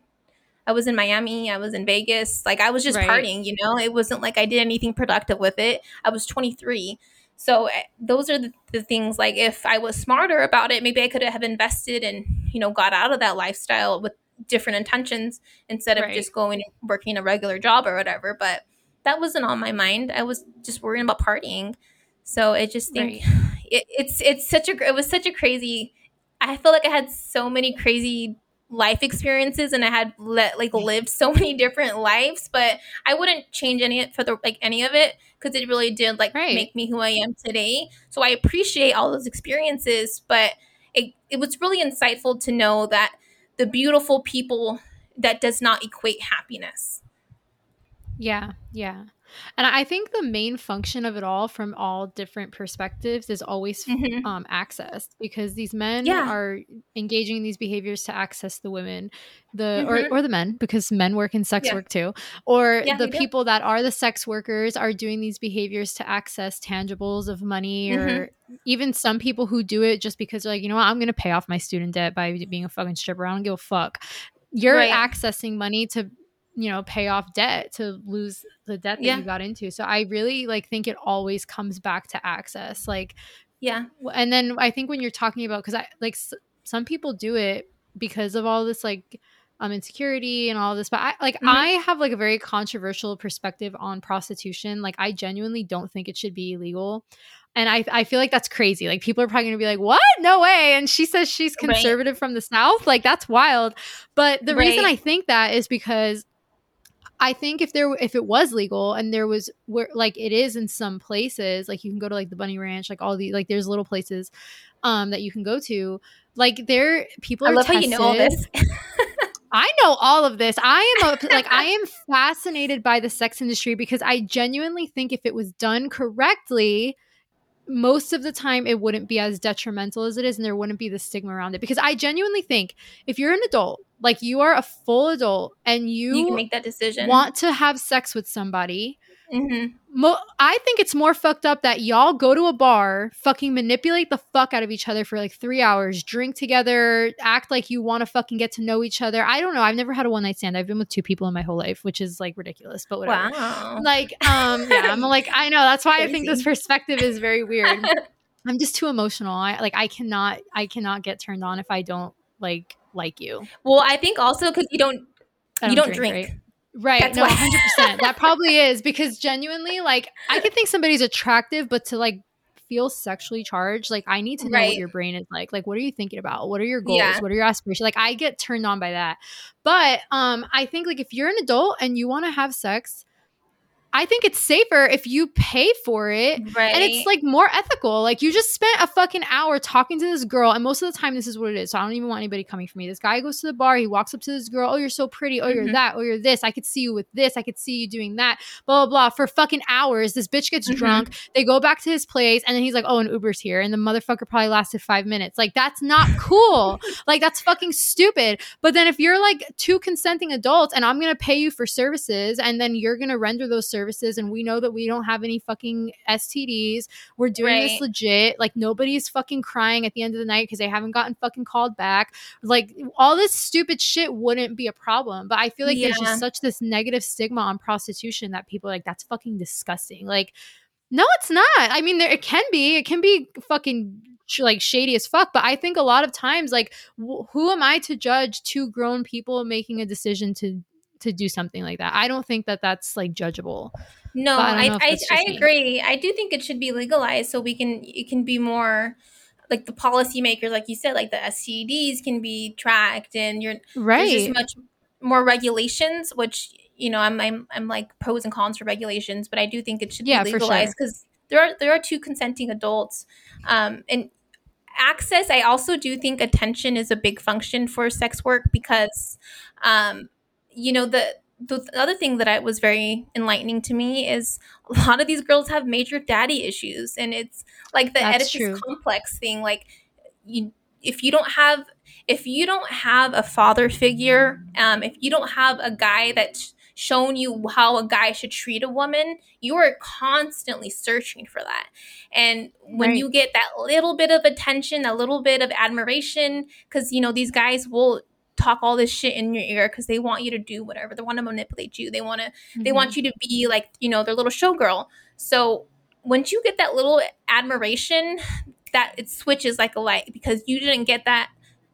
I was in Miami. I was in Vegas. Like, I was just partying, you know? It wasn't like I did anything productive with it. I was 23. So those are the things, like, if I was smarter about it, maybe I could have invested and, you know, got out of that lifestyle with different intentions instead of just going and working a regular job or whatever. But that wasn't on my mind. I was just worrying about partying. So I just think it was such a crazy – I feel like I had so many crazy – life experiences, and I had lived so many different lives, but I wouldn't change any of it, because it really did make me who I am today. So I appreciate all those experiences, but it was really insightful to know that the beautiful people, that does not equate happiness. Yeah, yeah. And I think the main function of it all from all different perspectives is always access, because these men are engaging these behaviors to access the women, the or the men, because men work in sex work too, or the people that are the sex workers are doing these behaviors to access tangibles of money, or even some people who do it just because they're like, you know what, I'm going to pay off my student debt by being a fucking stripper. I don't give a fuck. You're accessing money to, you know, pay off debt, to lose the debt that you got into. So I really like think it always comes back to access. Like, and then I think when you're talking about, because I like some people do it because of all this like insecurity and all this, but I like I have like a very controversial perspective on prostitution. Like, I genuinely don't think it should be illegal. And I feel like that's crazy. Like, people are probably going to be like, what? No way. And she says she's conservative from the South. Like, that's wild. But the reason I think that is because I think if it was legal, and there was like it is in some places, like you can go to like the Bunny Ranch, like all the, like there's little places that you can go to, like there people are tested. I love how you know all this. I know all of this. I am fascinated by the sex industry, because I genuinely think if it was done correctly, most of the time it wouldn't be as detrimental as it is, and there wouldn't be the stigma around it. Because I genuinely think if you're an adult, like you are a full adult, and you can make that decision, want to have sex with somebody, I think it's more fucked up that y'all go to a bar, fucking manipulate the fuck out of each other for like 3 hours, drink together, act like you want to fucking get to know each other. I don't know. I've never had a one night stand. I've been with two people in my whole life, which is like ridiculous, but whatever. Wow. Like, yeah, I'm like, I know. That's why I think this perspective is very weird. I'm just too emotional. I cannot get turned on if I don't like you. Well, I think also because you don't drink. Right. That's 100%. That probably is, because genuinely, like, I could think somebody's attractive, but to like feel sexually charged, like I need to know what your brain is like. Like, what are you thinking about? What are your goals? Yeah. What are your aspirations? Like, I get turned on by that. But I think like if you're an adult and you want to have sex, I think it's safer if you pay for it. Right. And it's like more ethical. Like, you just spent a fucking hour talking to this girl. And most of the time, this is what it is. So I don't even want anybody coming for me. This guy goes to the bar. He walks up to this girl. Oh, you're so pretty. Oh, you're that. Oh, you're this. I could see you with this. I could see you doing that. Blah, blah, blah. For fucking hours. This bitch gets drunk. They go back to his place. And then he's like, oh, an Uber's here. And the motherfucker probably lasted 5 minutes. Like, that's not cool. Like, that's fucking stupid. But then if you're like two consenting adults and I'm going to pay you for services, and then you're going to render those services, and we know that we don't have any fucking STDs, we're doing this legit, like nobody's fucking crying at the end of the night because they haven't gotten fucking called back, like all this stupid shit wouldn't be a problem. But I feel like there's just such this negative stigma on prostitution that people are like, that's fucking disgusting. Like, no, it's not. I mean, there it can be fucking like shady as fuck, but I think a lot of times, like, who am I to judge two grown people making a decision to do something like that? I don't think that that's like judgeable. No, I agree. I do think it should be legalized so it can be more like the policymakers, like you said, like the STDs can be tracked, and you're there's just much more regulations, which, you know, I'm like pros and cons for regulations, but I do think it should be legalized, because there are two consenting adults, and access. I also do think attention is a big function for sex work, because you know, the other thing that was very enlightening to me is a lot of these girls have major daddy issues, and it's like the Oedipus complex thing. Like, if you don't have a father figure, if you don't have a guy that's shown you how a guy should treat a woman, you are constantly searching for that. And when you get that little bit of attention, a little bit of admiration, because, you know, these guys will talk all this shit in your ear because they want you to do whatever. They want to manipulate you. They want to they want you to be like, you know, their little showgirl. So once you get that little admiration, that it switches like a light, because you didn't get that.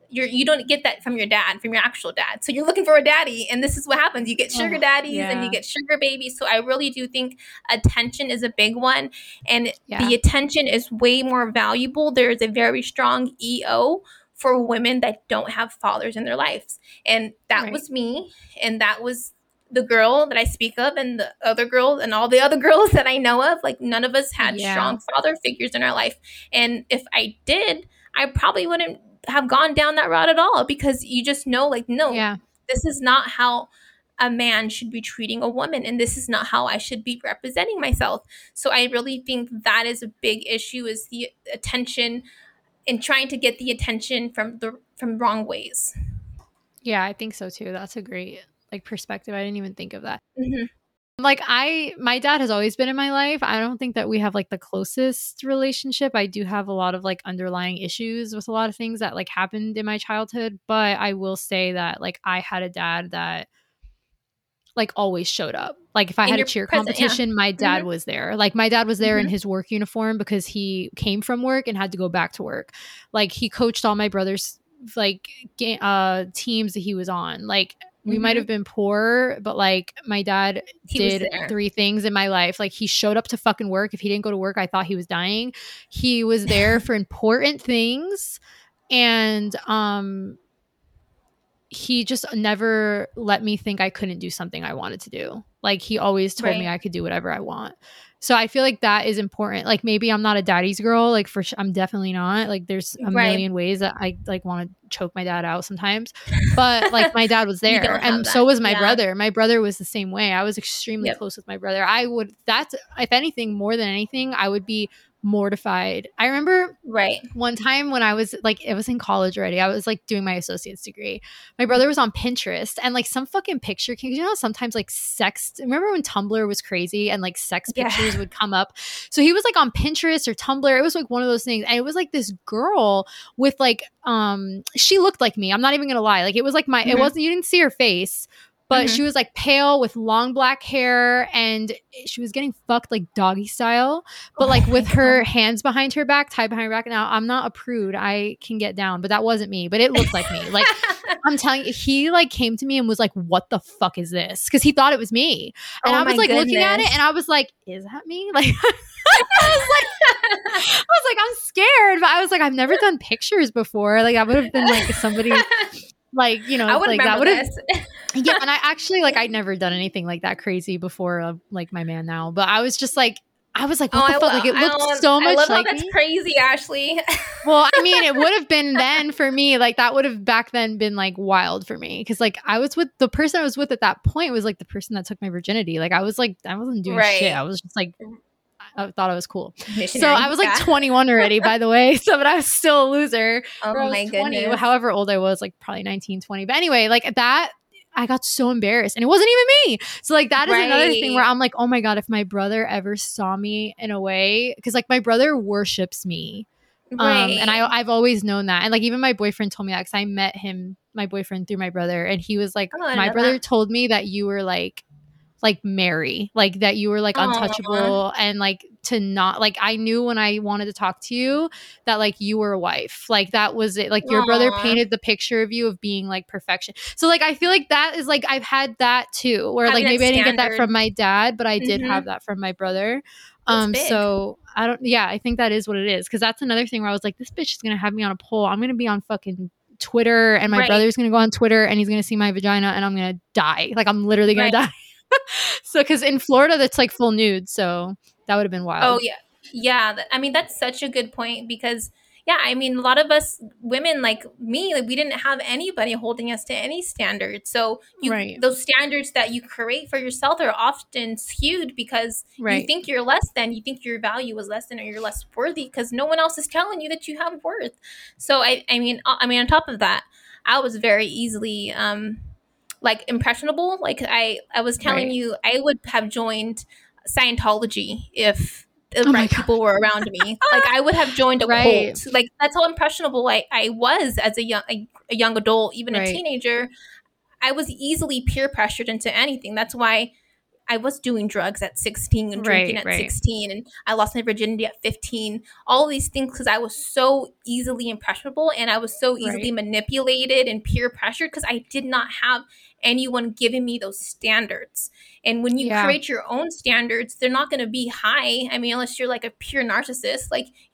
You don't get that from your dad, from your actual dad. So you're looking for a daddy, and this is what happens. You get sugar daddies and you get sugar babies. So I really do think attention is a big one, and the attention is way more valuable. There is a very strong EO for women that don't have fathers in their lives. And that was me. And that was the girl that I speak of, and the other girl and all the other girls that I know of. Like, none of us had strong father figures in our life. And if I did, I probably wouldn't have gone down that route at all, because you just know, like, no, this is not how a man should be treating a woman, and this is not how I should be representing myself. So I really think that is a big issue, is the attention and trying to get the attention from wrong ways. Yeah, I think so too. That's a great perspective. I didn't even think of that. Mm-hmm. My dad has always been in my life. I don't think that we have the closest relationship. I do have a lot of underlying issues with a lot of things that happened in my childhood, but I will say that I had a dad that always showed up. If I had a cheer competition, yeah. My dad mm-hmm. was there. My dad was there mm-hmm. in his work uniform because he came from work and had to go back to work. He coached all my brother's teams that he was on. We might have been poor, but my dad did three things in my life. He showed up to fucking work. If he didn't go to work, I thought he was dying. He was there for important things, and he just never let me think I couldn't do something I wanted to do. He always told me I could do whatever I want. So I feel that is important. Maybe I'm not a daddy's girl. I'm definitely not. There's a million ways that I want to choke my dad out sometimes. But my dad was there, and so was my brother. My brother was the same way. I was extremely close with my brother. If anything, more than anything, I would be mortified. I remember one time when I was it was in college already. I was doing my associate's degree. My brother was on Pinterest, and some fucking picture came. You know how sometimes sex. Remember when Tumblr was crazy and sex pictures would come up? So he was on Pinterest or Tumblr. It was one of those things, and it was this girl with she looked like me. I'm not even gonna lie. It was my. Mm-hmm. It wasn't. You didn't see her face. But mm-hmm. she was pale with long black hair, and she was getting fucked doggy style, but with her hands behind her back, tied behind her back. Now, I'm not a prude. I can get down, but that wasn't me, but it looked like me. I'm telling you, he came to me and was what the fuck is this? Because he thought it was me. And I was looking at it, and I was is that me? I was I'm scared, but I was I've never done pictures before. I would have been somebody... I would that would have, yeah. And I actually I'd never done anything that crazy before, my man now. But I was just what the fuck? It looked so much like that's me. Crazy, Ashley. Well, I mean, it would have been then for me. That would have back then been wild for me because I was with the person I was with at that point was the person that took my virginity. I wasn't doing shit. I was just I thought I was cool. Missionary, so I was 21 already, by the way. So, but I was still a loser. Oh my goodness. However old I was, probably 19, 20. But anyway, that, I got so embarrassed, and it wasn't even me. So that is another thing where I'm oh my God, if my brother ever saw me in a way, because my brother worships me. And I've always known that. And even my boyfriend told me that because I met him, my boyfriend, through my brother. And he was my brother told me that you were Mary, that you were untouchable, and to not I knew when I wanted to talk to you that you were a wife, that was it, your brother painted the picture of you of being perfection. So I feel that is I've had that too, where maybe I didn't get that from my dad, but I did mm-hmm. have that from my brother. So I don't, yeah, I think that is what it is, because that's another thing where I was this bitch is gonna have me on a pole. I'm gonna be on fucking Twitter, and my brother's gonna go on Twitter, and he's gonna see my vagina, and I'm gonna die. I'm literally gonna die. So, because in Florida, that's full nude. So that would have been wild. Oh, yeah. Yeah. I mean, that's such a good point because, yeah, I mean, a lot of us women like me, we didn't have anybody holding us to any standards. So those standards that you create for yourself are often skewed because you think you're less than, you think your value is less than, or you're less worthy because no one else is telling you that you have worth. So, I mean, on top of that, I was very easily, impressionable. I was telling you, I would have joined Scientology if the right people were around me. I would have joined a cult. That's how impressionable I was as a young adult, even a teenager. I was easily peer pressured into anything. That's why I was doing drugs at 16 and drinking at 16, and I lost my virginity at 15. All these things because I was so easily impressionable, and I was so easily manipulated and peer pressured because I did not have anyone giving me those standards. And when you create your own standards, they're not going to be high. I mean, unless you're a pure narcissist,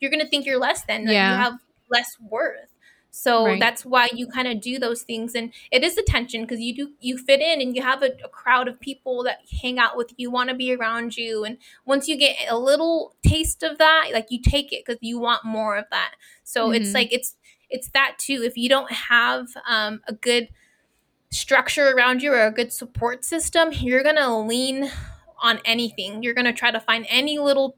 you're going to think you're less than, you have less worth. So that's why you kind of do those things. And it is the tension because you fit in and you have a crowd of people that hang out with you, want to be around you. And once you get a little taste of that, you take it because you want more of that. So it's that too. If you don't have a good structure around you or a good support system, you're going to lean on anything. You're going to try to find any little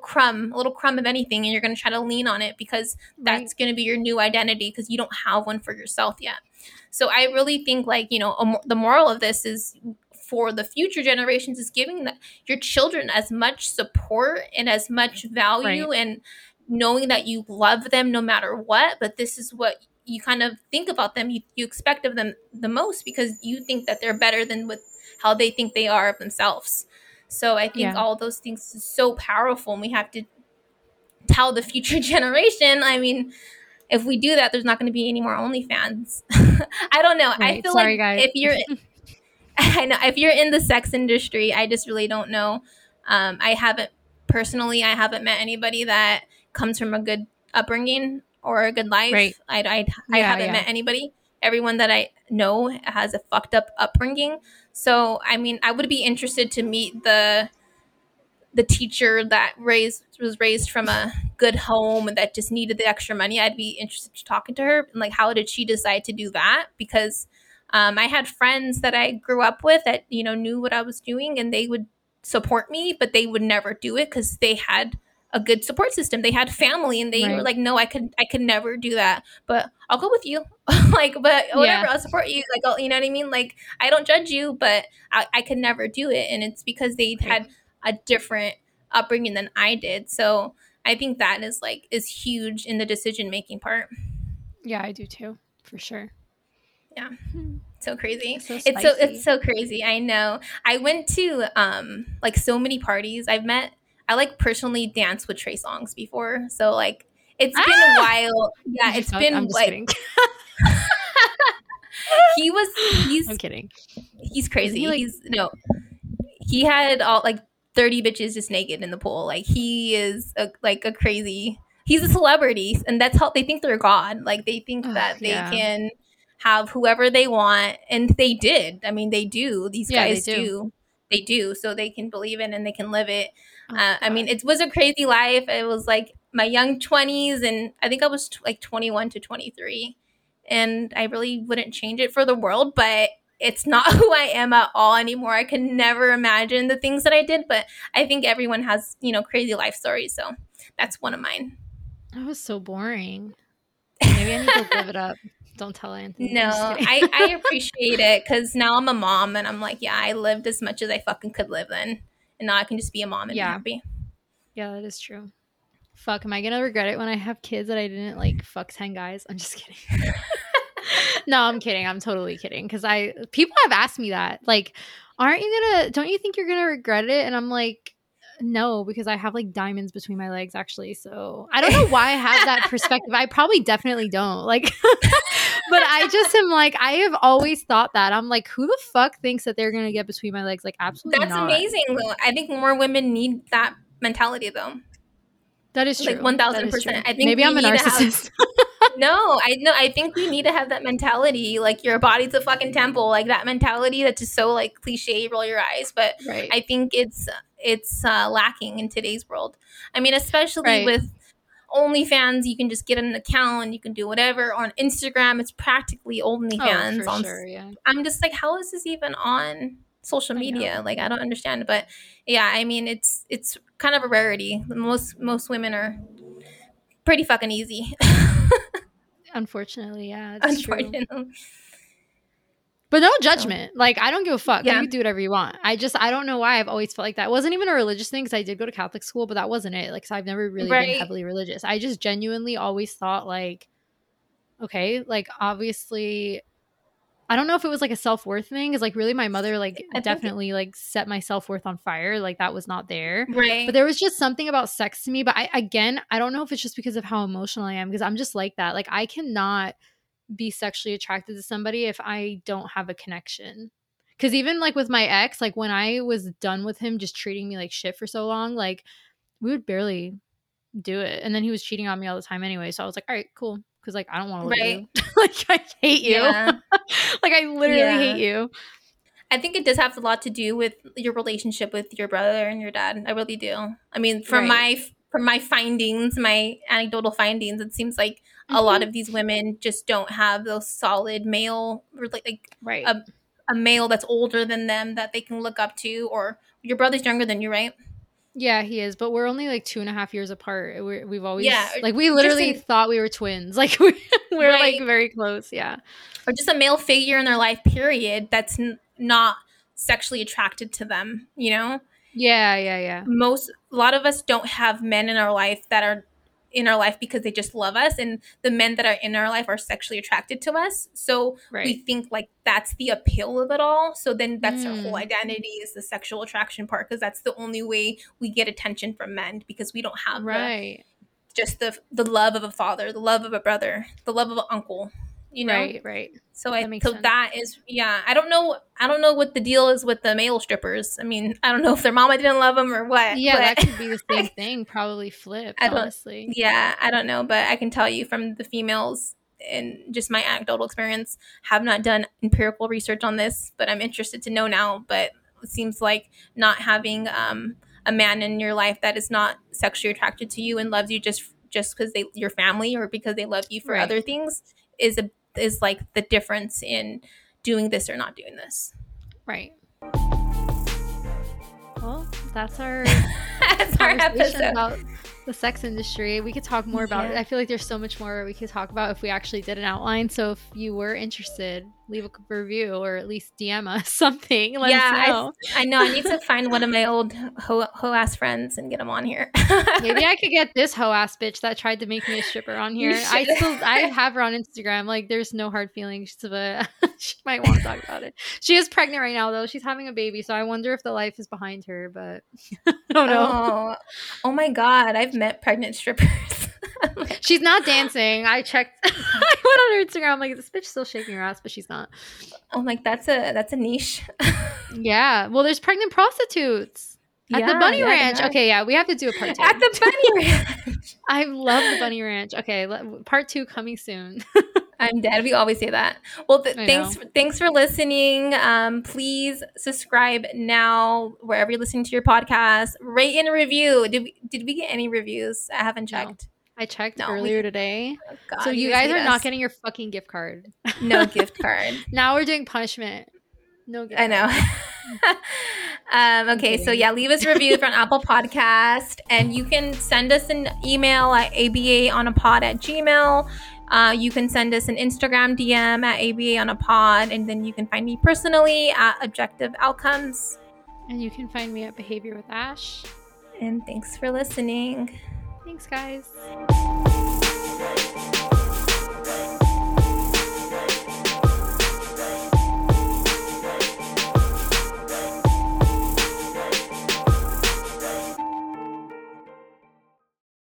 crumb of anything, and you're going to try to lean on it because that's going to be your new identity because you don't have one for yourself yet. So I really think, like, you know, the moral of this is for the future generations is giving your children as much support and as much value and knowing that you love them no matter what, but this is what you kind of think about them, you expect of them the most because you think that they're better than with how they think they are of themselves. So I think all those things is so powerful, and we have to tell the future generation. I mean, if we do that, there's not going to be any more OnlyFans. I don't know. Right. I feel sorry, like guys. If you're in the sex industry, I just really don't know. I haven't met anybody that comes from a good upbringing or a good life. Right. I haven't met anybody. Everyone that I know has a fucked up upbringing. So, I mean, I would be interested to meet the teacher that was raised from a good home that just needed the extra money. I'd be interested to talking to her and, like, how did she decide to do that? Because I had friends that I grew up with that, you know, knew what I was doing and they would support me, but they would never do it because they had a good support system. They had family and they were like, no, I could never do that, but I'll go with you. Like, but whatever, I'll support you. Like, I'll, you know what I mean? Like, I don't judge you, but I could never do it. And it's because they had a different upbringing than I did. So I think that is huge in the decision-making part. Yeah, I do too. For sure. Yeah. So crazy. It's so crazy. I know. I went to so many parties I've met. I personally danced with Trey Songs before. So it's been a while. Yeah, it's been I'm kidding. He's crazy. He had all 30 bitches just naked in the pool. Like, he is a crazy, he's a celebrity, and that's how they think they're God. Like, they think that they can have whoever they want, and they did. I mean, they do. These guys do. They do, so they can believe it and they can live it. I mean, it was a crazy life. It was my young 20s, and I think I was 21 to 23, and I really wouldn't change it for the world, but it's not who I am at all anymore. I can never imagine the things that I did, but I think everyone has, you know, crazy life stories, so that's one of mine. That was so boring. Maybe I need to live it up. Don't tell Anthony. No, I appreciate it because now I'm a mom and I'm I lived as much as I fucking could live then. And now I can just be a mom and be happy. Yeah, that is true. Fuck, am I going to regret it when I have kids that I didn't fuck 10 guys? I'm just kidding. No, I'm kidding. I'm totally kidding because people have asked me that. Don't you think you're going to regret it? And I'm no, because I have diamonds between my legs actually. So I don't know why I have that perspective. I probably definitely don't but I just am I have always thought that. I'm who the fuck thinks that they're going to get between my legs? Absolutely not. That's amazing though. I think more women need that mentality though. That is true. 1,000%. I think maybe I'm a narcissist. I think we need to have that mentality. Your body's a fucking temple. That mentality that's just so cliche, roll your eyes. But I think it's lacking in today's world. I mean, especially with OnlyFans, you can just get an account and you can do whatever. On Instagram, it's practically OnlyFans. Oh, for sure, yeah. I'm just how is this even on social media? I don't understand. But yeah, I mean, it's kind of a rarity. Most women are pretty fucking easy. Unfortunately, yeah. That's unfortunately. True. But no judgment. I don't give a fuck. Yeah. You do whatever you want. I don't know why I've always felt like that. It wasn't even a religious thing because I did go to Catholic school, but that wasn't it. So I've never really been heavily religious. I just genuinely always thought obviously, I don't know if it was a self-worth thing because really my mother definitely set my self-worth on fire. That was not there. Right. But there was just something about sex to me. But I don't know if it's just because of how emotional I am because I'm just like that. I cannot be sexually attracted to somebody if I don't have a connection. Because even with my ex, when I was done with him just treating me like shit for so long, we would barely do it. And then he was cheating on me all the time anyway. So I was all right, cool. Because I don't want to look at you. I hate you. Yeah. I literally hate you. I think it does have a lot to do with your relationship with your brother and your dad. I really do. I mean, from my from my findings, my anecdotal findings, it seems like a lot of these women just don't have those solid male, like a male that's older than them that they can look up to. Or your brother's younger than you, right? Yeah, he is, but we're only like 2.5 years apart. We've always like we literally thought we were twins. Like we're like very close. Yeah, or just a male figure in their life period that's not sexually attracted to them. You know? Yeah. A lot of us don't have men in our life that are in our life because they just love us, and the men that are in our life are sexually attracted to us. So we think like that's the appeal of it all. So then that's our whole identity is the sexual attraction part, because that's the only way we get attention from men, because we don't have the love of a father, the love of a brother, the love of an uncle, you know? Right. So that is, I don't know what the deal is with the male strippers. I mean, I don't know if their mama didn't love them or what. Yeah, that could be the same thing, probably flipped, honestly. Yeah, I don't know. But I can tell you from the females and just my anecdotal experience, have not done empirical research on this, but I'm interested to know now. But it seems like not having a man in your life that is not sexually attracted to you and loves you just because your family or because they love you for other things is like the difference in doing this or not doing this. Right. Well, that's our conversation about the sex industry. We could talk more about it. I feel like there's so much more we could talk about if we actually did an outline. So if you were interested, leave a review or at least DM us something. Let us know. I know. I need to find one of my old ho-ass friends and get them on here. Maybe I could get this ho-ass bitch that tried to make me a stripper on here. I have her on Instagram. Like, there's no hard feelings, but she might want to talk about it. She is pregnant right now, though. She's having a baby, so I wonder if the life is behind her, but I don't know. Oh my God. I've met pregnant strippers. She's not dancing. I checked. I went on her Instagram. I'm like, this bitch still shaking her ass, but she's not. I'm like, that's a niche. Yeah. Well, there's pregnant prostitutes at the Bunny Ranch. Okay, yeah, we have to do a part two. At the Bunny Ranch. I love the Bunny Ranch. Okay, part two coming soon. I'm dead. We always say that. Well, thanks for listening. Please subscribe now wherever you're listening to your podcast. Rate and review. Did we get any reviews? I haven't checked. No. I checked earlier today. Oh God, so you guys are not getting your fucking gift card. No gift card. Now we're doing punishment. No gift card. I know. Okay. So yeah, leave us a review from Apple Podcast, and you can send us an email at abaonapod@gmail.com. You can send us an Instagram DM at ABAONAPOD, and then you can find me personally at Objective Outcomes. And you can find me at Behavior with Ash. And thanks for listening. Thanks, guys.